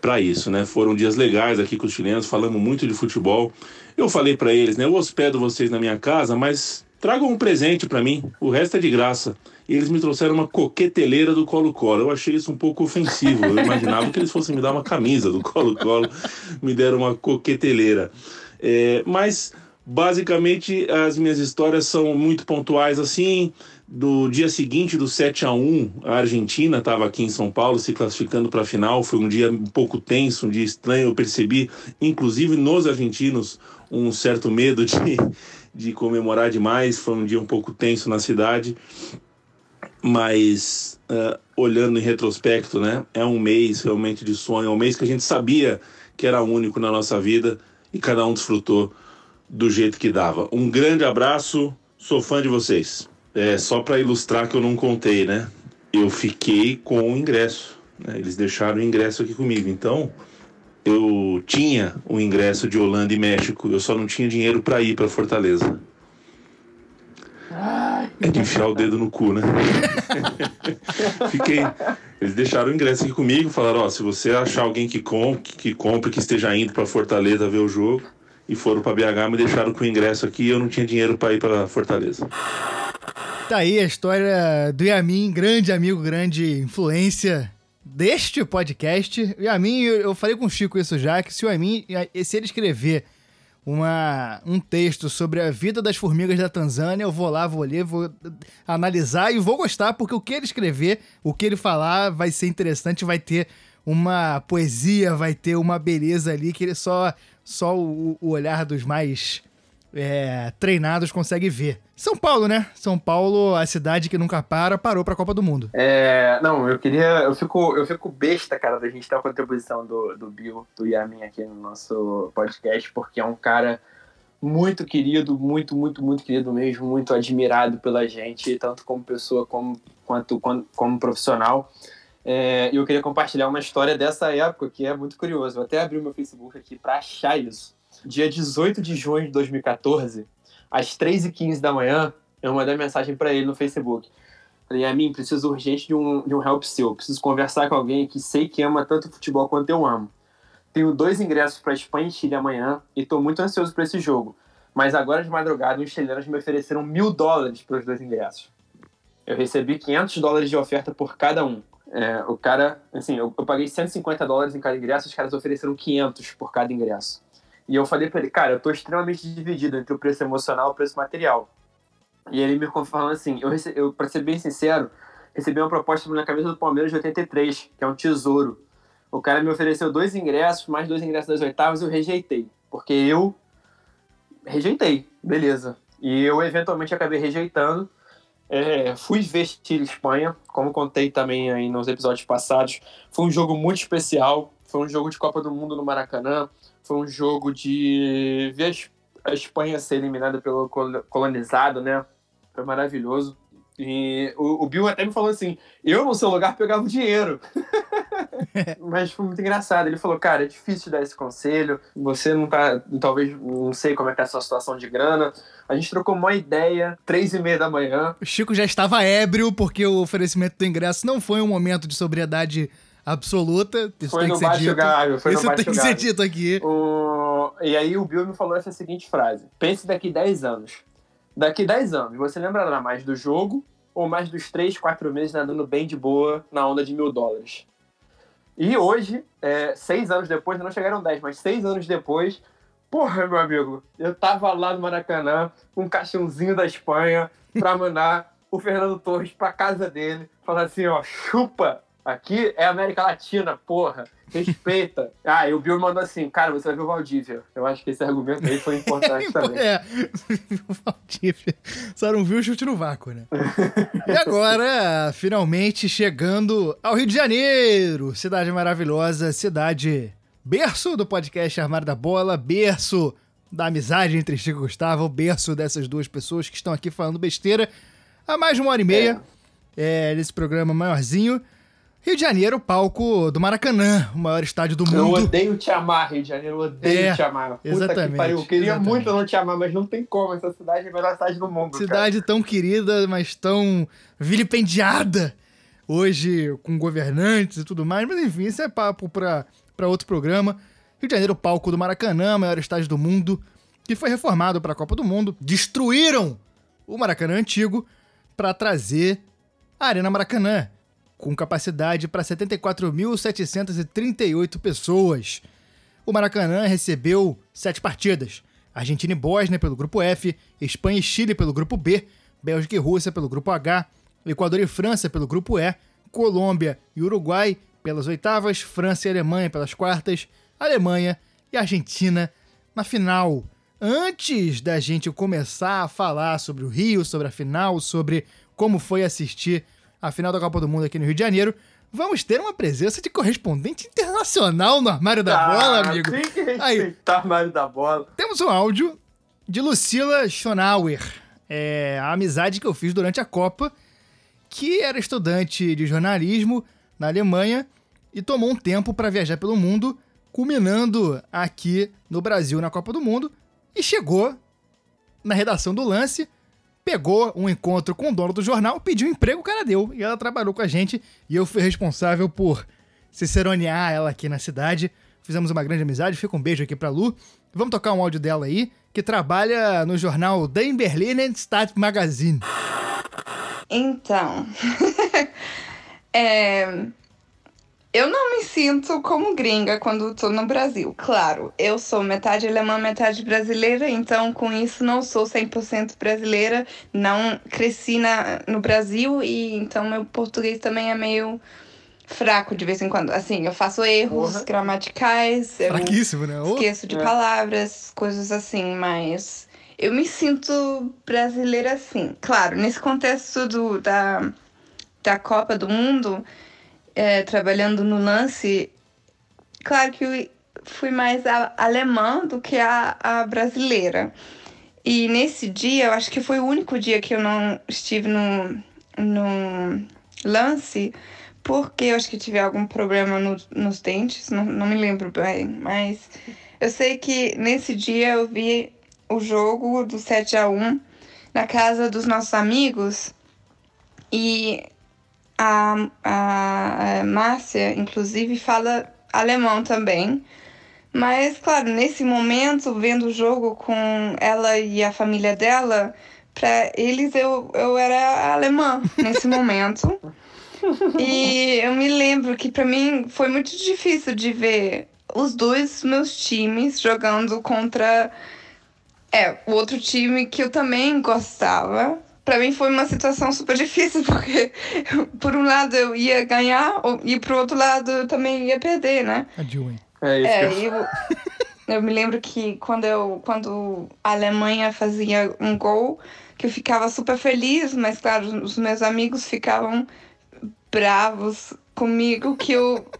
para isso, né? Foram dias legais aqui com os chilenos, falamos muito de futebol. Eu falei para eles, né? Eu hospedo vocês na minha casa, mas tragam um presente para mim, o resto é de graça. E eles me trouxeram uma coqueteleira do Colo-Colo. Eu achei isso um pouco ofensivo, eu imaginava que eles fossem me dar uma camisa do Colo-Colo, me deram uma coqueteleira. Mas basicamente as minhas histórias são muito pontuais assim, do dia seguinte do 7-1, a Argentina estava aqui em São Paulo se classificando para a final, foi um dia um pouco tenso, um dia estranho, eu percebi inclusive nos argentinos um certo medo de comemorar demais, foi um dia um pouco tenso na cidade, mas olhando em retrospecto, né, é um mês realmente de sonho, é um mês que a gente sabia que era único na nossa vida e cada um desfrutou do jeito que dava. Um grande abraço, sou fã de vocês. Só para ilustrar que eu não contei, né? Eu fiquei com o ingresso, né? Eles deixaram o ingresso aqui comigo. Então, eu tinha um ingresso de Holanda e México, eu só não tinha dinheiro para ir para Fortaleza. É de enfiar o dedo no cu, né? Fiquei. Eles deixaram o ingresso aqui comigo, falaram, ó, se você achar alguém que compre, que esteja indo para Fortaleza ver o jogo, e foram para BH, me deixaram com o ingresso aqui e eu não tinha dinheiro para ir para Fortaleza. Tá aí a história do Yamin, grande amigo, grande influência deste podcast. O Yamin, eu falei com o Chico isso já, que se o Yamin, se ele escrever um texto sobre a vida das formigas da Tanzânia, eu vou lá, vou ler, vou analisar e vou gostar, porque o que ele escrever, o que ele falar vai ser interessante, vai ter uma poesia, vai ter uma beleza ali que ele só o olhar dos mais treinados consegue ver. São Paulo, né? São Paulo, a cidade que nunca parou pra Copa do Mundo. Não, eu queria... Eu fico besta, cara, da gente ter a contribuição do Bill, do Yamin aqui no nosso podcast, porque é um cara muito querido, muito, muito, muito querido mesmo, muito admirado pela gente, tanto como pessoa quanto como profissional. Eu queria compartilhar uma história dessa época que é muito curiosa. Vou até abrir o meu Facebook aqui pra achar isso. Dia 18 de junho de 2014, às 3h15 da manhã, eu mandei mensagem para ele no Facebook. Falei, Yamin, preciso urgente de um help seu. Preciso conversar com alguém que sei que ama tanto futebol quanto eu amo. Tenho 2 ingressos para Espanha e Chile amanhã e estou muito ansioso para esse jogo. Mas agora de madrugada, os chilenos me ofereceram $1.000 pelos 2 ingressos. Eu recebi $500 de oferta por cada um. O cara, assim, eu paguei $150 em cada ingresso, os caras ofereceram $500 por cada ingresso. E eu falei pra ele, cara, eu tô extremamente dividido entre o preço emocional e o preço material. E ele me falando assim, eu, pra ser bem sincero, recebi uma proposta na cabeça do Palmeiras de 83, que é um tesouro. O cara me ofereceu 2 ingressos, mais 2 ingressos das oitavas, eu rejeitei. Porque eu rejeitei, beleza. E eu eventualmente acabei rejeitando. Fui ver Chile e Espanha, como contei também aí nos episódios passados. Foi um jogo muito especial, foi um jogo de Copa do Mundo no Maracanã. Foi um jogo de ver a Espanha ser eliminada pelo colonizado, né? Foi maravilhoso. E o Bill até me falou assim, eu no seu lugar pegava o dinheiro. Mas foi muito engraçado. Ele falou, cara, é difícil dar esse conselho. Você não tá... Talvez, não sei como é que é a sua situação de grana. A gente trocou uma ideia, 3h30 da manhã. O Chico já estava ébrio, porque o oferecimento do ingresso não foi um momento de sobriedade absoluta, isso foi tem no que ser dito. Gário, foi isso no tem que ser dito aqui. E aí o Bill me falou essa seguinte frase: pense daqui 10 anos. Daqui 10 anos, você lembrará mais do jogo ou mais dos 3, 4 meses nadando bem de boa na onda de $1.000? E hoje, 6 anos depois, não chegaram 10, mas 6 anos depois, porra, meu amigo, eu tava lá no Maracanã, com um caixãozinho da Espanha, pra mandar o Fernando Torres pra casa dele, falar assim, ó, chupa! Aqui é América Latina, porra. Respeita. E o Bill mandou assim, cara, você vai ver o Valdívia. Eu acho que esse argumento aí foi importante também. O Valdívia. Só não viu o chute no vácuo, né? E agora, finalmente, chegando ao Rio de Janeiro. Cidade maravilhosa, cidade berço do podcast Armário da Bola, berço da amizade entre Chico e Gustavo, berço dessas duas pessoas que estão aqui falando besteira há mais de 1h30. Nesse programa maiorzinho. Rio de Janeiro, palco do Maracanã, o maior estádio do mundo. Eu odeio te amar, Rio de Janeiro, eu odeio te amar. Puta exatamente. Que pariu, eu queria muito não te amar, mas não tem como, essa cidade é a melhor cidade do mundo, cidade cara. Tão querida, mas tão vilipendiada hoje com governantes e tudo mais, mas enfim, isso é papo pra outro programa. Rio de Janeiro, palco do Maracanã, o maior estádio do mundo, que foi reformado pra Copa do Mundo. Destruíram o Maracanã antigo pra trazer a Arena Maracanã, com capacidade para 74.738 pessoas. O Maracanã recebeu 7 partidas. Argentina e Bósnia pelo grupo F, Espanha e Chile pelo grupo B, Bélgica e Rússia pelo grupo H, Equador e França pelo grupo E, Colômbia e Uruguai pelas oitavas, França e Alemanha pelas quartas, Alemanha e Argentina na final. Antes da gente começar a falar sobre o Rio, sobre a final, sobre como foi assistir a final da Copa do Mundo aqui no Rio de Janeiro, vamos ter uma presença de correspondente internacional no Armário da Bola, amigo. Tem que respeitar o Armário da Bola. Temos um áudio de Lucila Schonauer, a amizade que eu fiz durante a Copa, que era estudante de jornalismo na Alemanha e tomou um tempo para viajar pelo mundo culminando aqui no Brasil na Copa do Mundo, e chegou na redação do Lance, pegou um encontro com o dono do jornal, pediu emprego, o cara deu, e ela trabalhou com a gente, e eu fui responsável por ciceronear ela aqui na cidade, fizemos uma grande amizade, fica um beijo aqui pra Lu, vamos tocar um áudio dela aí, que trabalha no jornal Den Berliner Stadtmagazin. Então, eu não me sinto como gringa quando tô no Brasil. Claro, eu sou metade alemã, metade brasileira, então com isso não sou 100% brasileira, não cresci no Brasil, e então meu português também é meio fraco de vez em quando. Assim, eu faço erros gramaticais, eu esqueço de palavras, coisas assim, mas... eu me sinto brasileira, sim. Claro, nesse contexto da Copa do Mundo, trabalhando no Lance, claro que eu fui mais a alemã do que a brasileira. E nesse dia, eu acho que foi o único dia que eu não estive no Lance, porque eu acho que tive algum problema nos dentes, não me lembro bem, mas eu sei que nesse dia eu vi o jogo do 7-1 na casa dos nossos amigos, e a Márcia, inclusive, fala alemão também, mas, claro, nesse momento, vendo o jogo com ela e a família dela, para eles eu era alemã nesse momento, e eu me lembro que para mim foi muito difícil de ver os dois meus times jogando contra... o outro time que eu também gostava. Pra mim foi uma situação super difícil, porque por um lado eu ia ganhar e pro outro lado eu também ia perder, né? Eu me lembro que quando a Alemanha fazia um gol, que eu ficava super feliz, mas claro, os meus amigos ficavam bravos comigo que eu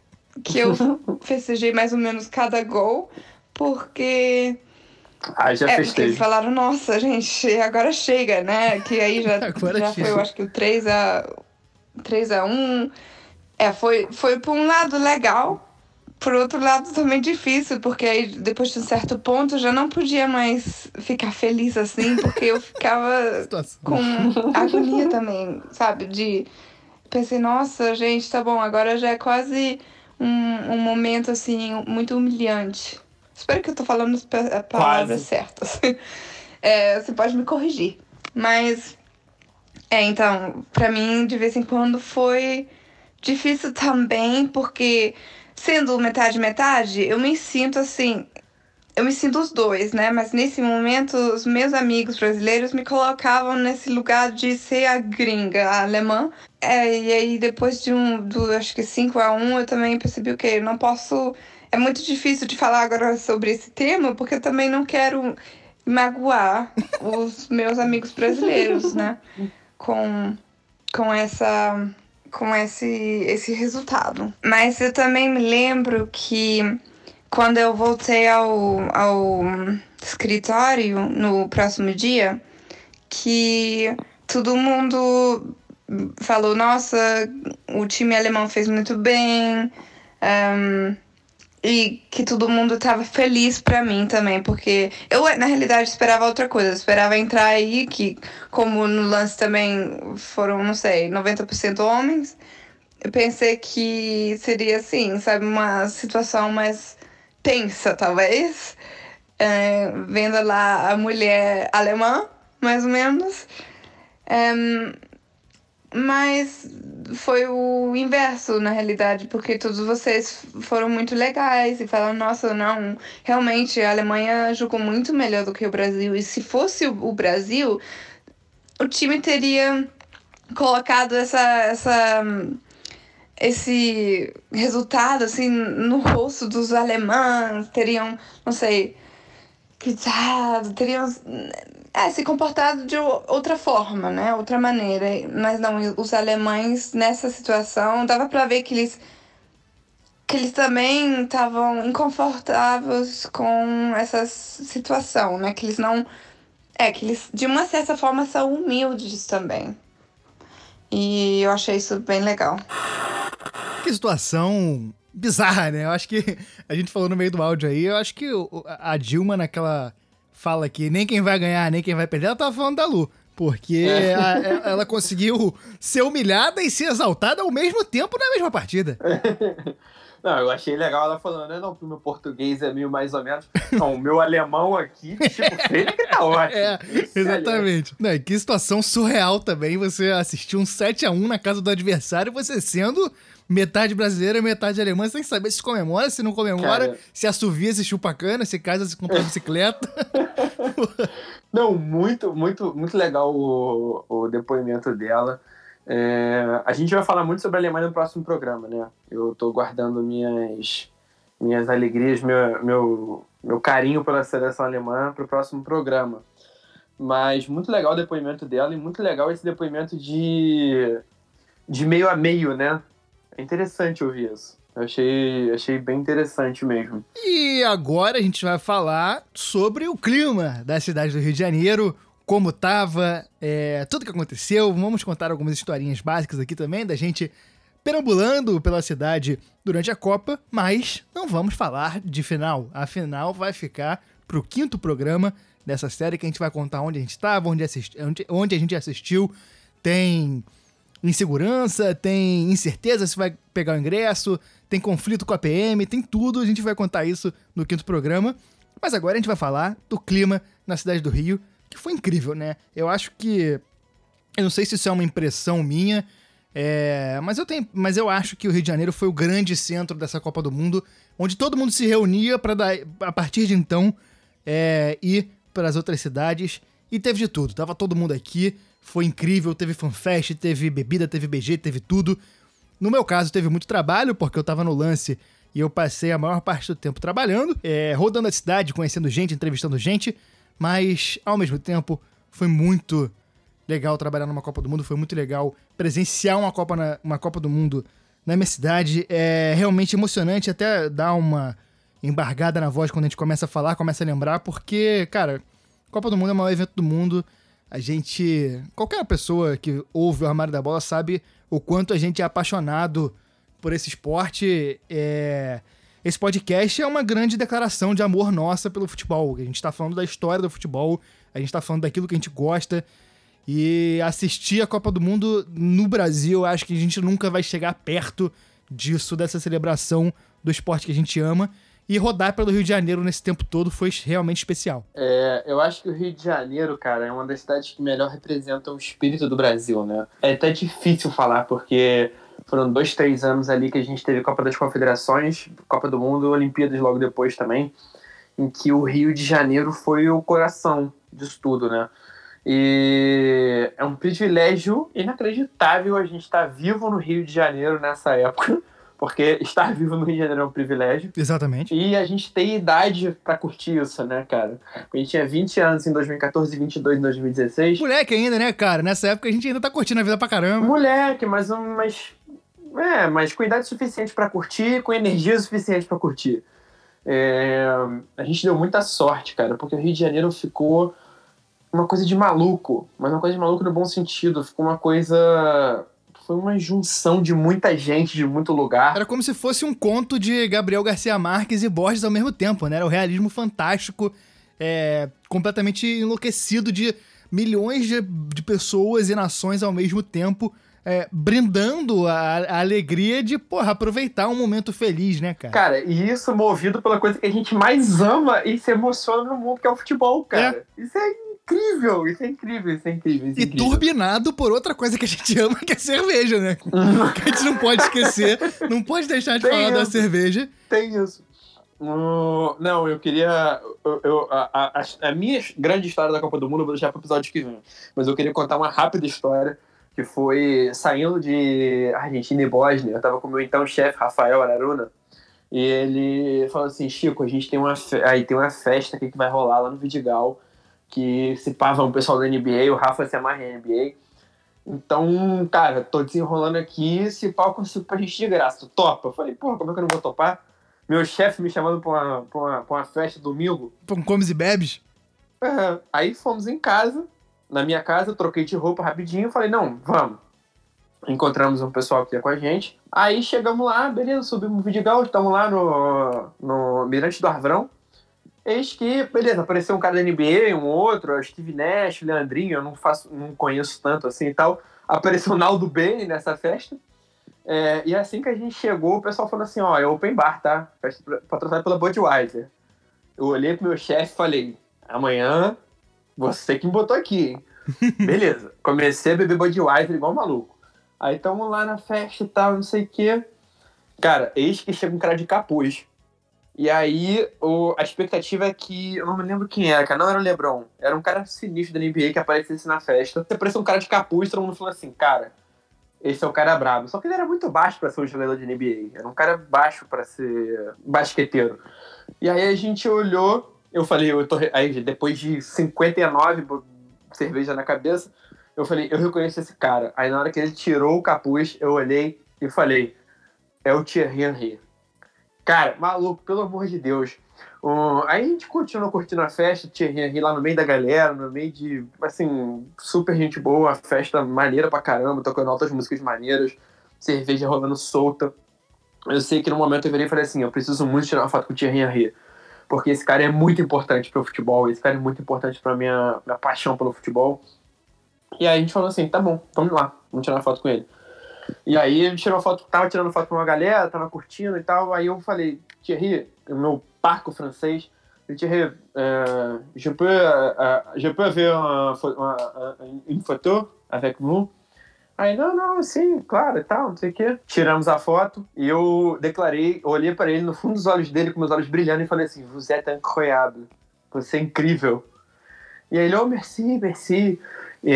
festejei mais ou menos cada gol, porque... porque eles falaram, nossa, gente, agora chega, né? Que aí já foi, eu acho que o 3-1. Foi por um lado legal, por outro lado também difícil, porque aí depois de um certo ponto eu já não podia mais ficar feliz assim, porque eu ficava com agonia também, sabe? Pensei, nossa, gente, tá bom, agora já é quase um momento assim, muito humilhante. Espero que eu tô falando as palavras certas. Você pode me corrigir. Mas, então, pra mim, de vez em quando, foi difícil também, porque, sendo metade-metade, eu me sinto assim... eu me sinto os dois, né? Mas, nesse momento, os meus amigos brasileiros me colocavam nesse lugar de ser a gringa, a alemã. E aí, depois de acho que 5-1, eu também percebi o quê? Eu não posso... é muito difícil de falar agora sobre esse tema, porque eu também não quero magoar os meus amigos brasileiros, né? Com esse resultado. Mas eu também me lembro que quando eu voltei ao escritório no próximo dia, que todo mundo falou, nossa, o time alemão fez muito bem... e que todo mundo tava feliz pra mim também, porque eu, na realidade, esperava outra coisa. Eu esperava entrar aí, que como no Lance também foram, não sei, 90% homens, eu pensei que seria assim, sabe, uma situação mais tensa, talvez. Vendo lá a mulher alemã, mais ou menos. Mas foi o inverso, na realidade, porque todos vocês foram muito legais e falaram, nossa, não, realmente a Alemanha jogou muito melhor do que o Brasil. E se fosse o Brasil, o time teria colocado esse resultado, assim, no rosto dos alemães, teriam, não sei, gritado, teriam... se comportado de outra forma, né? Outra maneira. Mas não, os alemães nessa situação, dava pra ver que eles também estavam inconfortáveis com essa situação, né? Que eles não... que eles, de uma certa forma, são humildes também. E eu achei isso bem legal. Que situação bizarra, né? Eu acho que a gente falou no meio do áudio aí, eu acho que a Dilma naquela fala que nem quem vai ganhar, nem quem vai perder, ela tava falando da Lu. Porque ela conseguiu ser humilhada e ser exaltada ao mesmo tempo na mesma partida. Não, eu achei legal ela falando, né? Não, o meu português é meio mais ou menos. Não, o meu alemão aqui, tipo, ele que tá ótimo. É, exatamente. Não, e que situação surreal também, você assistir um 7-1 na casa do adversário, você sendo metade brasileira, metade alemã, sem saber se comemora, se não comemora, cara, se assovia, se chupa cana, se casa, se compra bicicleta. Não, muito, muito, muito legal o depoimento dela. É, a gente vai falar muito sobre a Alemanha no próximo programa, né? Eu tô guardando minhas alegrias, meu carinho pela seleção alemã pro próximo programa. Mas muito legal o depoimento dela e muito legal esse depoimento de meio a meio, né? É interessante ouvir isso. Eu achei bem interessante mesmo. E agora a gente vai falar sobre o clima da cidade do Rio de Janeiro, como tava, tudo que aconteceu. Vamos contar algumas historinhas básicas aqui também, da gente perambulando pela cidade durante a Copa, mas não vamos falar de final. A final vai ficar pro quinto programa dessa série, que a gente vai contar onde a gente estava, onde a gente assistiu. Tem insegurança, tem incerteza se vai pegar o ingresso, tem conflito com a PM, tem tudo. A gente vai contar isso no quinto programa. Mas agora a gente vai falar do clima na cidade do Rio, que foi incrível, né? Eu acho que... eu não sei se isso é uma impressão minha, mas eu acho que o Rio de Janeiro foi o grande centro dessa Copa do Mundo, onde todo mundo se reunia para a partir de então ir para as outras cidades, e teve de tudo. Tava todo mundo aqui, foi incrível, teve fanfest, teve bebida, teve BG, teve tudo. No meu caso, teve muito trabalho, porque eu tava no lance e eu passei a maior parte do tempo trabalhando, rodando a cidade, conhecendo gente, entrevistando gente. Mas, ao mesmo tempo, foi muito legal trabalhar numa Copa do Mundo, foi muito legal presenciar uma Copa do Mundo na minha cidade. É realmente emocionante, até dar uma embargada na voz quando a gente começa a falar, começa a lembrar, porque, cara, Copa do Mundo é o maior evento do mundo. A gente... qualquer pessoa que ouve o Armário da Bola sabe o quanto a gente é apaixonado por esse esporte. Esse podcast é uma grande declaração de amor nossa pelo futebol. A gente está falando da história do futebol, a gente está falando daquilo que a gente gosta. E assistir a Copa do Mundo no Brasil, acho que a gente nunca vai chegar perto disso, dessa celebração do esporte que a gente ama. E rodar pelo Rio de Janeiro nesse tempo todo foi realmente especial. Eu acho que o Rio de Janeiro, cara, é uma das cidades que melhor representa o espírito do Brasil, né? É até difícil falar, porque... foram 2, 3 anos ali que a gente teve Copa das Confederações, Copa do Mundo, Olimpíadas logo depois também, em que o Rio de Janeiro foi o coração disso tudo, né? E é um privilégio inacreditável a gente estar vivo no Rio de Janeiro nessa época, porque estar vivo no Rio de Janeiro é um privilégio. Exatamente. E a gente tem idade pra curtir isso, né, cara? A gente tinha 20 anos em 2014 e 22 em 2016. Moleque ainda, né, cara? Nessa época a gente ainda tá curtindo a vida pra caramba. Moleque, mas com idade suficiente pra curtir, com energia suficiente pra curtir. A gente deu muita sorte, cara, porque o Rio de Janeiro ficou uma coisa de maluco, mas uma coisa de maluco no bom sentido. Ficou uma coisa... foi uma junção de muita gente, de muito lugar. Era como se fosse um conto de Gabriel Garcia Marques e Borges ao mesmo tempo, né? Era um realismo fantástico, completamente enlouquecido, de milhões de pessoas e nações ao mesmo tempo... brindando a alegria de, aproveitar um momento feliz, né, cara? Cara, e isso movido pela coisa que a gente mais ama e se emociona no mundo, que é o futebol, cara. Isso é incrível, isso é incrível. Turbinado por outra coisa que a gente ama, que é cerveja, né? Que a gente não pode esquecer, não pode deixar de falar da cerveja. Tem isso. Não, eu queria... a minha grande história da Copa do Mundo eu vou deixar pro episódio que vem, mas eu queria contar uma rápida história que foi saindo de Argentina e Bósnia. Eu tava com o meu então chefe, Rafael Araruna, e ele falou assim: Chico, a gente tem uma festa aqui que vai rolar lá no Vidigal, que se pá, vai um pessoal da NBA, o Rafa se amarra em NBA. Então, cara, tô desenrolando aqui, esse palco eu consigo pra gente de graça, tu topa? Eu falei, porra, como é que eu não vou topar? Meu chefe me chamando pra uma festa domingo. Pra um comes e bebes? É, aí fomos em casa, na minha casa, troquei de roupa rapidinho, falei, não, vamos. encontramos um pessoal que ia com a gente. Aí chegamos lá, beleza, subimos o Vidigal, estamos lá no Mirante do Arvrão. Eis que, beleza, apareceu um cara da NBA, um outro, Steve Nash, Leandrinho, eu não conheço tanto assim e tal. Apareceu o Naldo Bene nessa festa. E assim que a gente chegou, o pessoal falou assim, ó, é open bar, tá? Festa patrocinada pela Budweiser. Eu olhei pro meu chefe e falei, amanhã você que me botou aqui, hein? Beleza, comecei a beber Budweiser igual um maluco. Aí tamo lá na festa e tal, não sei o quê. Cara, eis que chega um cara de capuz. E aí, a expectativa é que... Eu não me lembro quem era, cara. Não era o LeBron. Era um cara sinistro da NBA que aparecesse na festa. Apareceu um cara de capuz, todo mundo falou assim, cara, esse é o cara brabo. Só que ele era muito baixo pra ser um jogador de NBA. Era um cara baixo pra ser basqueteiro. E aí a gente olhou... Eu falei... Aí, depois de 59 cerveja na cabeça, eu falei, eu reconheço esse cara. Aí na hora que ele tirou o capuz, eu olhei e falei, é o Thierry Henry. Cara, maluco, pelo amor de Deus. Aí a gente continuou curtindo a festa, Thierry Henry lá no meio da galera, no meio de, assim, super gente boa, festa maneira pra caramba, tocando altas músicas maneiras, cerveja rolando solta. Eu sei que no momento eu virei e falei assim, eu preciso muito tirar uma foto com o Thierry Henry, porque esse cara é muito importante pro futebol, esse cara é muito importante pra minha paixão pelo futebol. E aí a gente falou assim, tá bom, vamos lá, vamos tirar uma foto com ele. E aí ele tirou foto, tava tirando foto com uma galera, tava curtindo e tal. Aí eu falei, Thierry, o meu parco francês, Thierry, je peux ver une photo avec vous? Aí, não, sim, claro e tal, não sei o quê. Tiramos a foto e eu declarei, olhei para ele no fundo dos olhos dele, com meus olhos brilhando, e falei assim, vous êtes incroyable, você é incrível. E aí ele, oh, merci, merci. E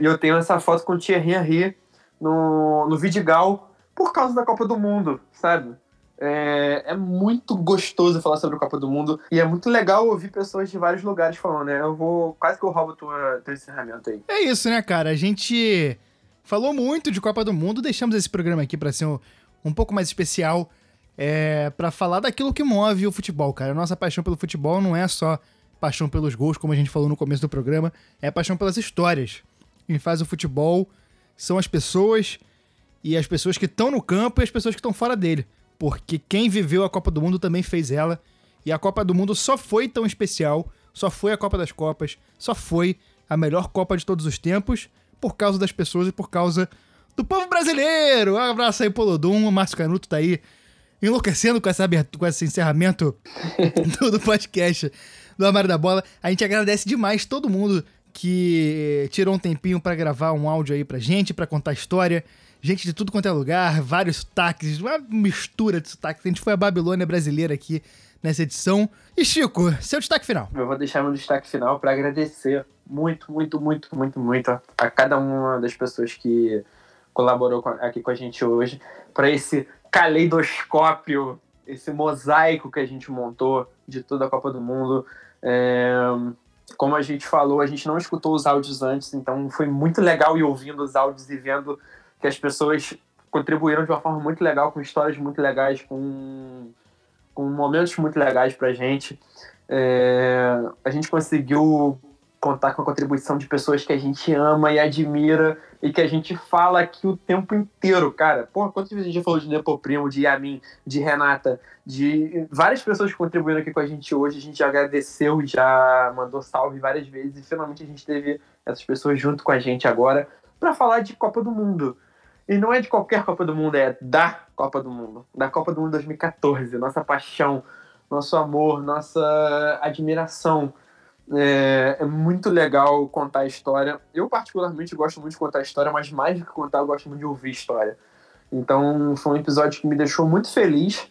eu tenho essa foto com o Thierry Henry no Vidigal, por causa da Copa do Mundo, sabe? É muito gostoso falar sobre a Copa do Mundo, e é muito legal ouvir pessoas de vários lugares falando, né? Quase que eu roubo teu encerramento aí. É isso, né, cara? A gente falou muito de Copa do Mundo, deixamos esse programa aqui pra ser um pouco mais especial, pra falar daquilo que move o futebol, cara. A nossa paixão pelo futebol não é só paixão pelos gols, como a gente falou no começo do programa, é paixão pelas histórias. Quem faz o futebol são as pessoas, e as pessoas que estão no campo e as pessoas que estão fora dele. Porque quem viveu a Copa do Mundo também fez ela. E a Copa do Mundo só foi tão especial, só foi a Copa das Copas, só foi a melhor Copa de todos os tempos, por causa das pessoas e por causa do povo brasileiro. Um abraço aí, Polodum. O Márcio Canuto tá aí enlouquecendo com esse encerramento do podcast do Armário da Bola. A gente agradece demais todo mundo que tirou um tempinho pra gravar um áudio aí pra gente, pra contar história. Gente de tudo quanto é lugar, vários sotaques, uma mistura de sotaques. A gente foi a Babilônia brasileira aqui nessa edição. E Chico, seu destaque final. Eu vou deixar meu destaque final pra agradecer muito, muito, muito, muito, muito a cada uma das pessoas que colaborou aqui com a gente hoje, pra esse caleidoscópio, esse mosaico que a gente montou de toda a Copa do Mundo. Como a gente falou, a gente não escutou os áudios antes, então foi muito legal ir ouvindo os áudios e vendo que as pessoas contribuíram de uma forma muito legal, com histórias muito legais, com momentos muito legais pra gente. A gente conseguiu contar com a contribuição de pessoas que a gente ama e admira e que a gente fala aqui o tempo inteiro, cara. Porra, quantas vezes a gente já falou de Nepo Primo, de Yamin, de Renata, de várias pessoas que contribuíram aqui com a gente hoje. A gente já agradeceu, já mandou salve várias vezes e finalmente a gente teve essas pessoas junto com a gente agora pra falar de Copa do Mundo. E não é de qualquer Copa do Mundo, é da Copa do Mundo. Da Copa do Mundo 2014, nossa paixão, nosso amor, nossa admiração. É muito legal contar a história. Eu particularmente gosto muito de contar a história, mas mais do que contar, eu gosto muito de ouvir história. Então foi um episódio que me deixou muito feliz.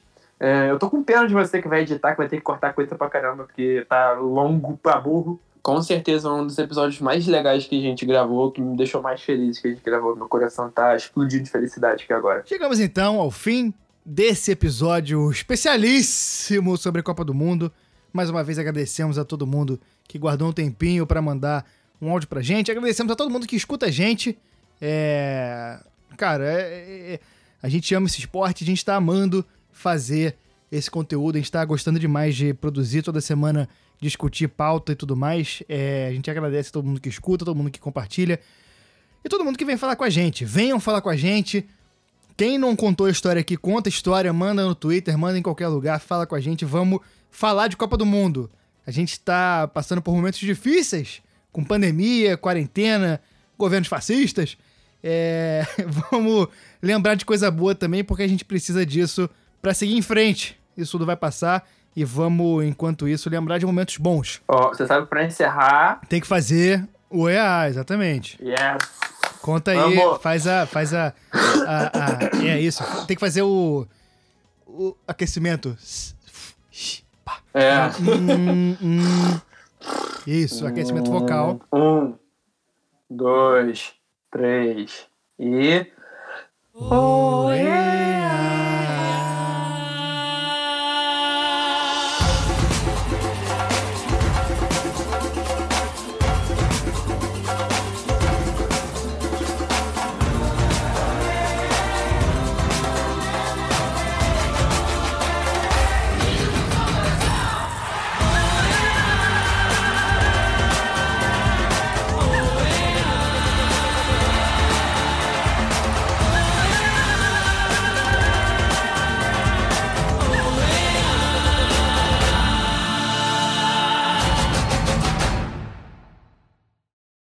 Eu tô com pena de você que vai editar, que vai ter que cortar coisa pra caramba, porque tá longo pra burro. Com certeza um dos episódios mais legais que a gente gravou, que me deixou mais feliz que a gente gravou. Meu coração tá explodindo de felicidade aqui agora. Chegamos então ao fim desse episódio especialíssimo sobre a Copa do Mundo. Mais uma vez agradecemos a todo mundo que guardou um tempinho para mandar um áudio pra gente. Agradecemos a todo mundo que escuta a gente. Cara, a gente ama esse esporte, a gente tá amando fazer esse conteúdo, a gente tá gostando demais de produzir toda semana, discutir pauta e tudo mais. A gente agradece a todo mundo que escuta, todo mundo que compartilha. E todo mundo que vem falar com a gente, venham falar com a gente. Quem não contou a história aqui, conta a história, manda no Twitter, manda em qualquer lugar, fala com a gente. Vamos falar de Copa do Mundo. A gente está passando por momentos difíceis, com pandemia, quarentena, governos fascistas. Vamos lembrar de coisa boa também, porque a gente precisa disso para seguir em frente. Isso tudo vai passar e vamos, enquanto isso, lembrar de momentos bons. Ó, você sabe, para encerrar... Tem que fazer o EA, exatamente. Yes! Conta aí, amor. faz a é isso, tem que fazer o aquecimento. É. Isso, aquecimento vocal. 1, 2, 3 e... Oê!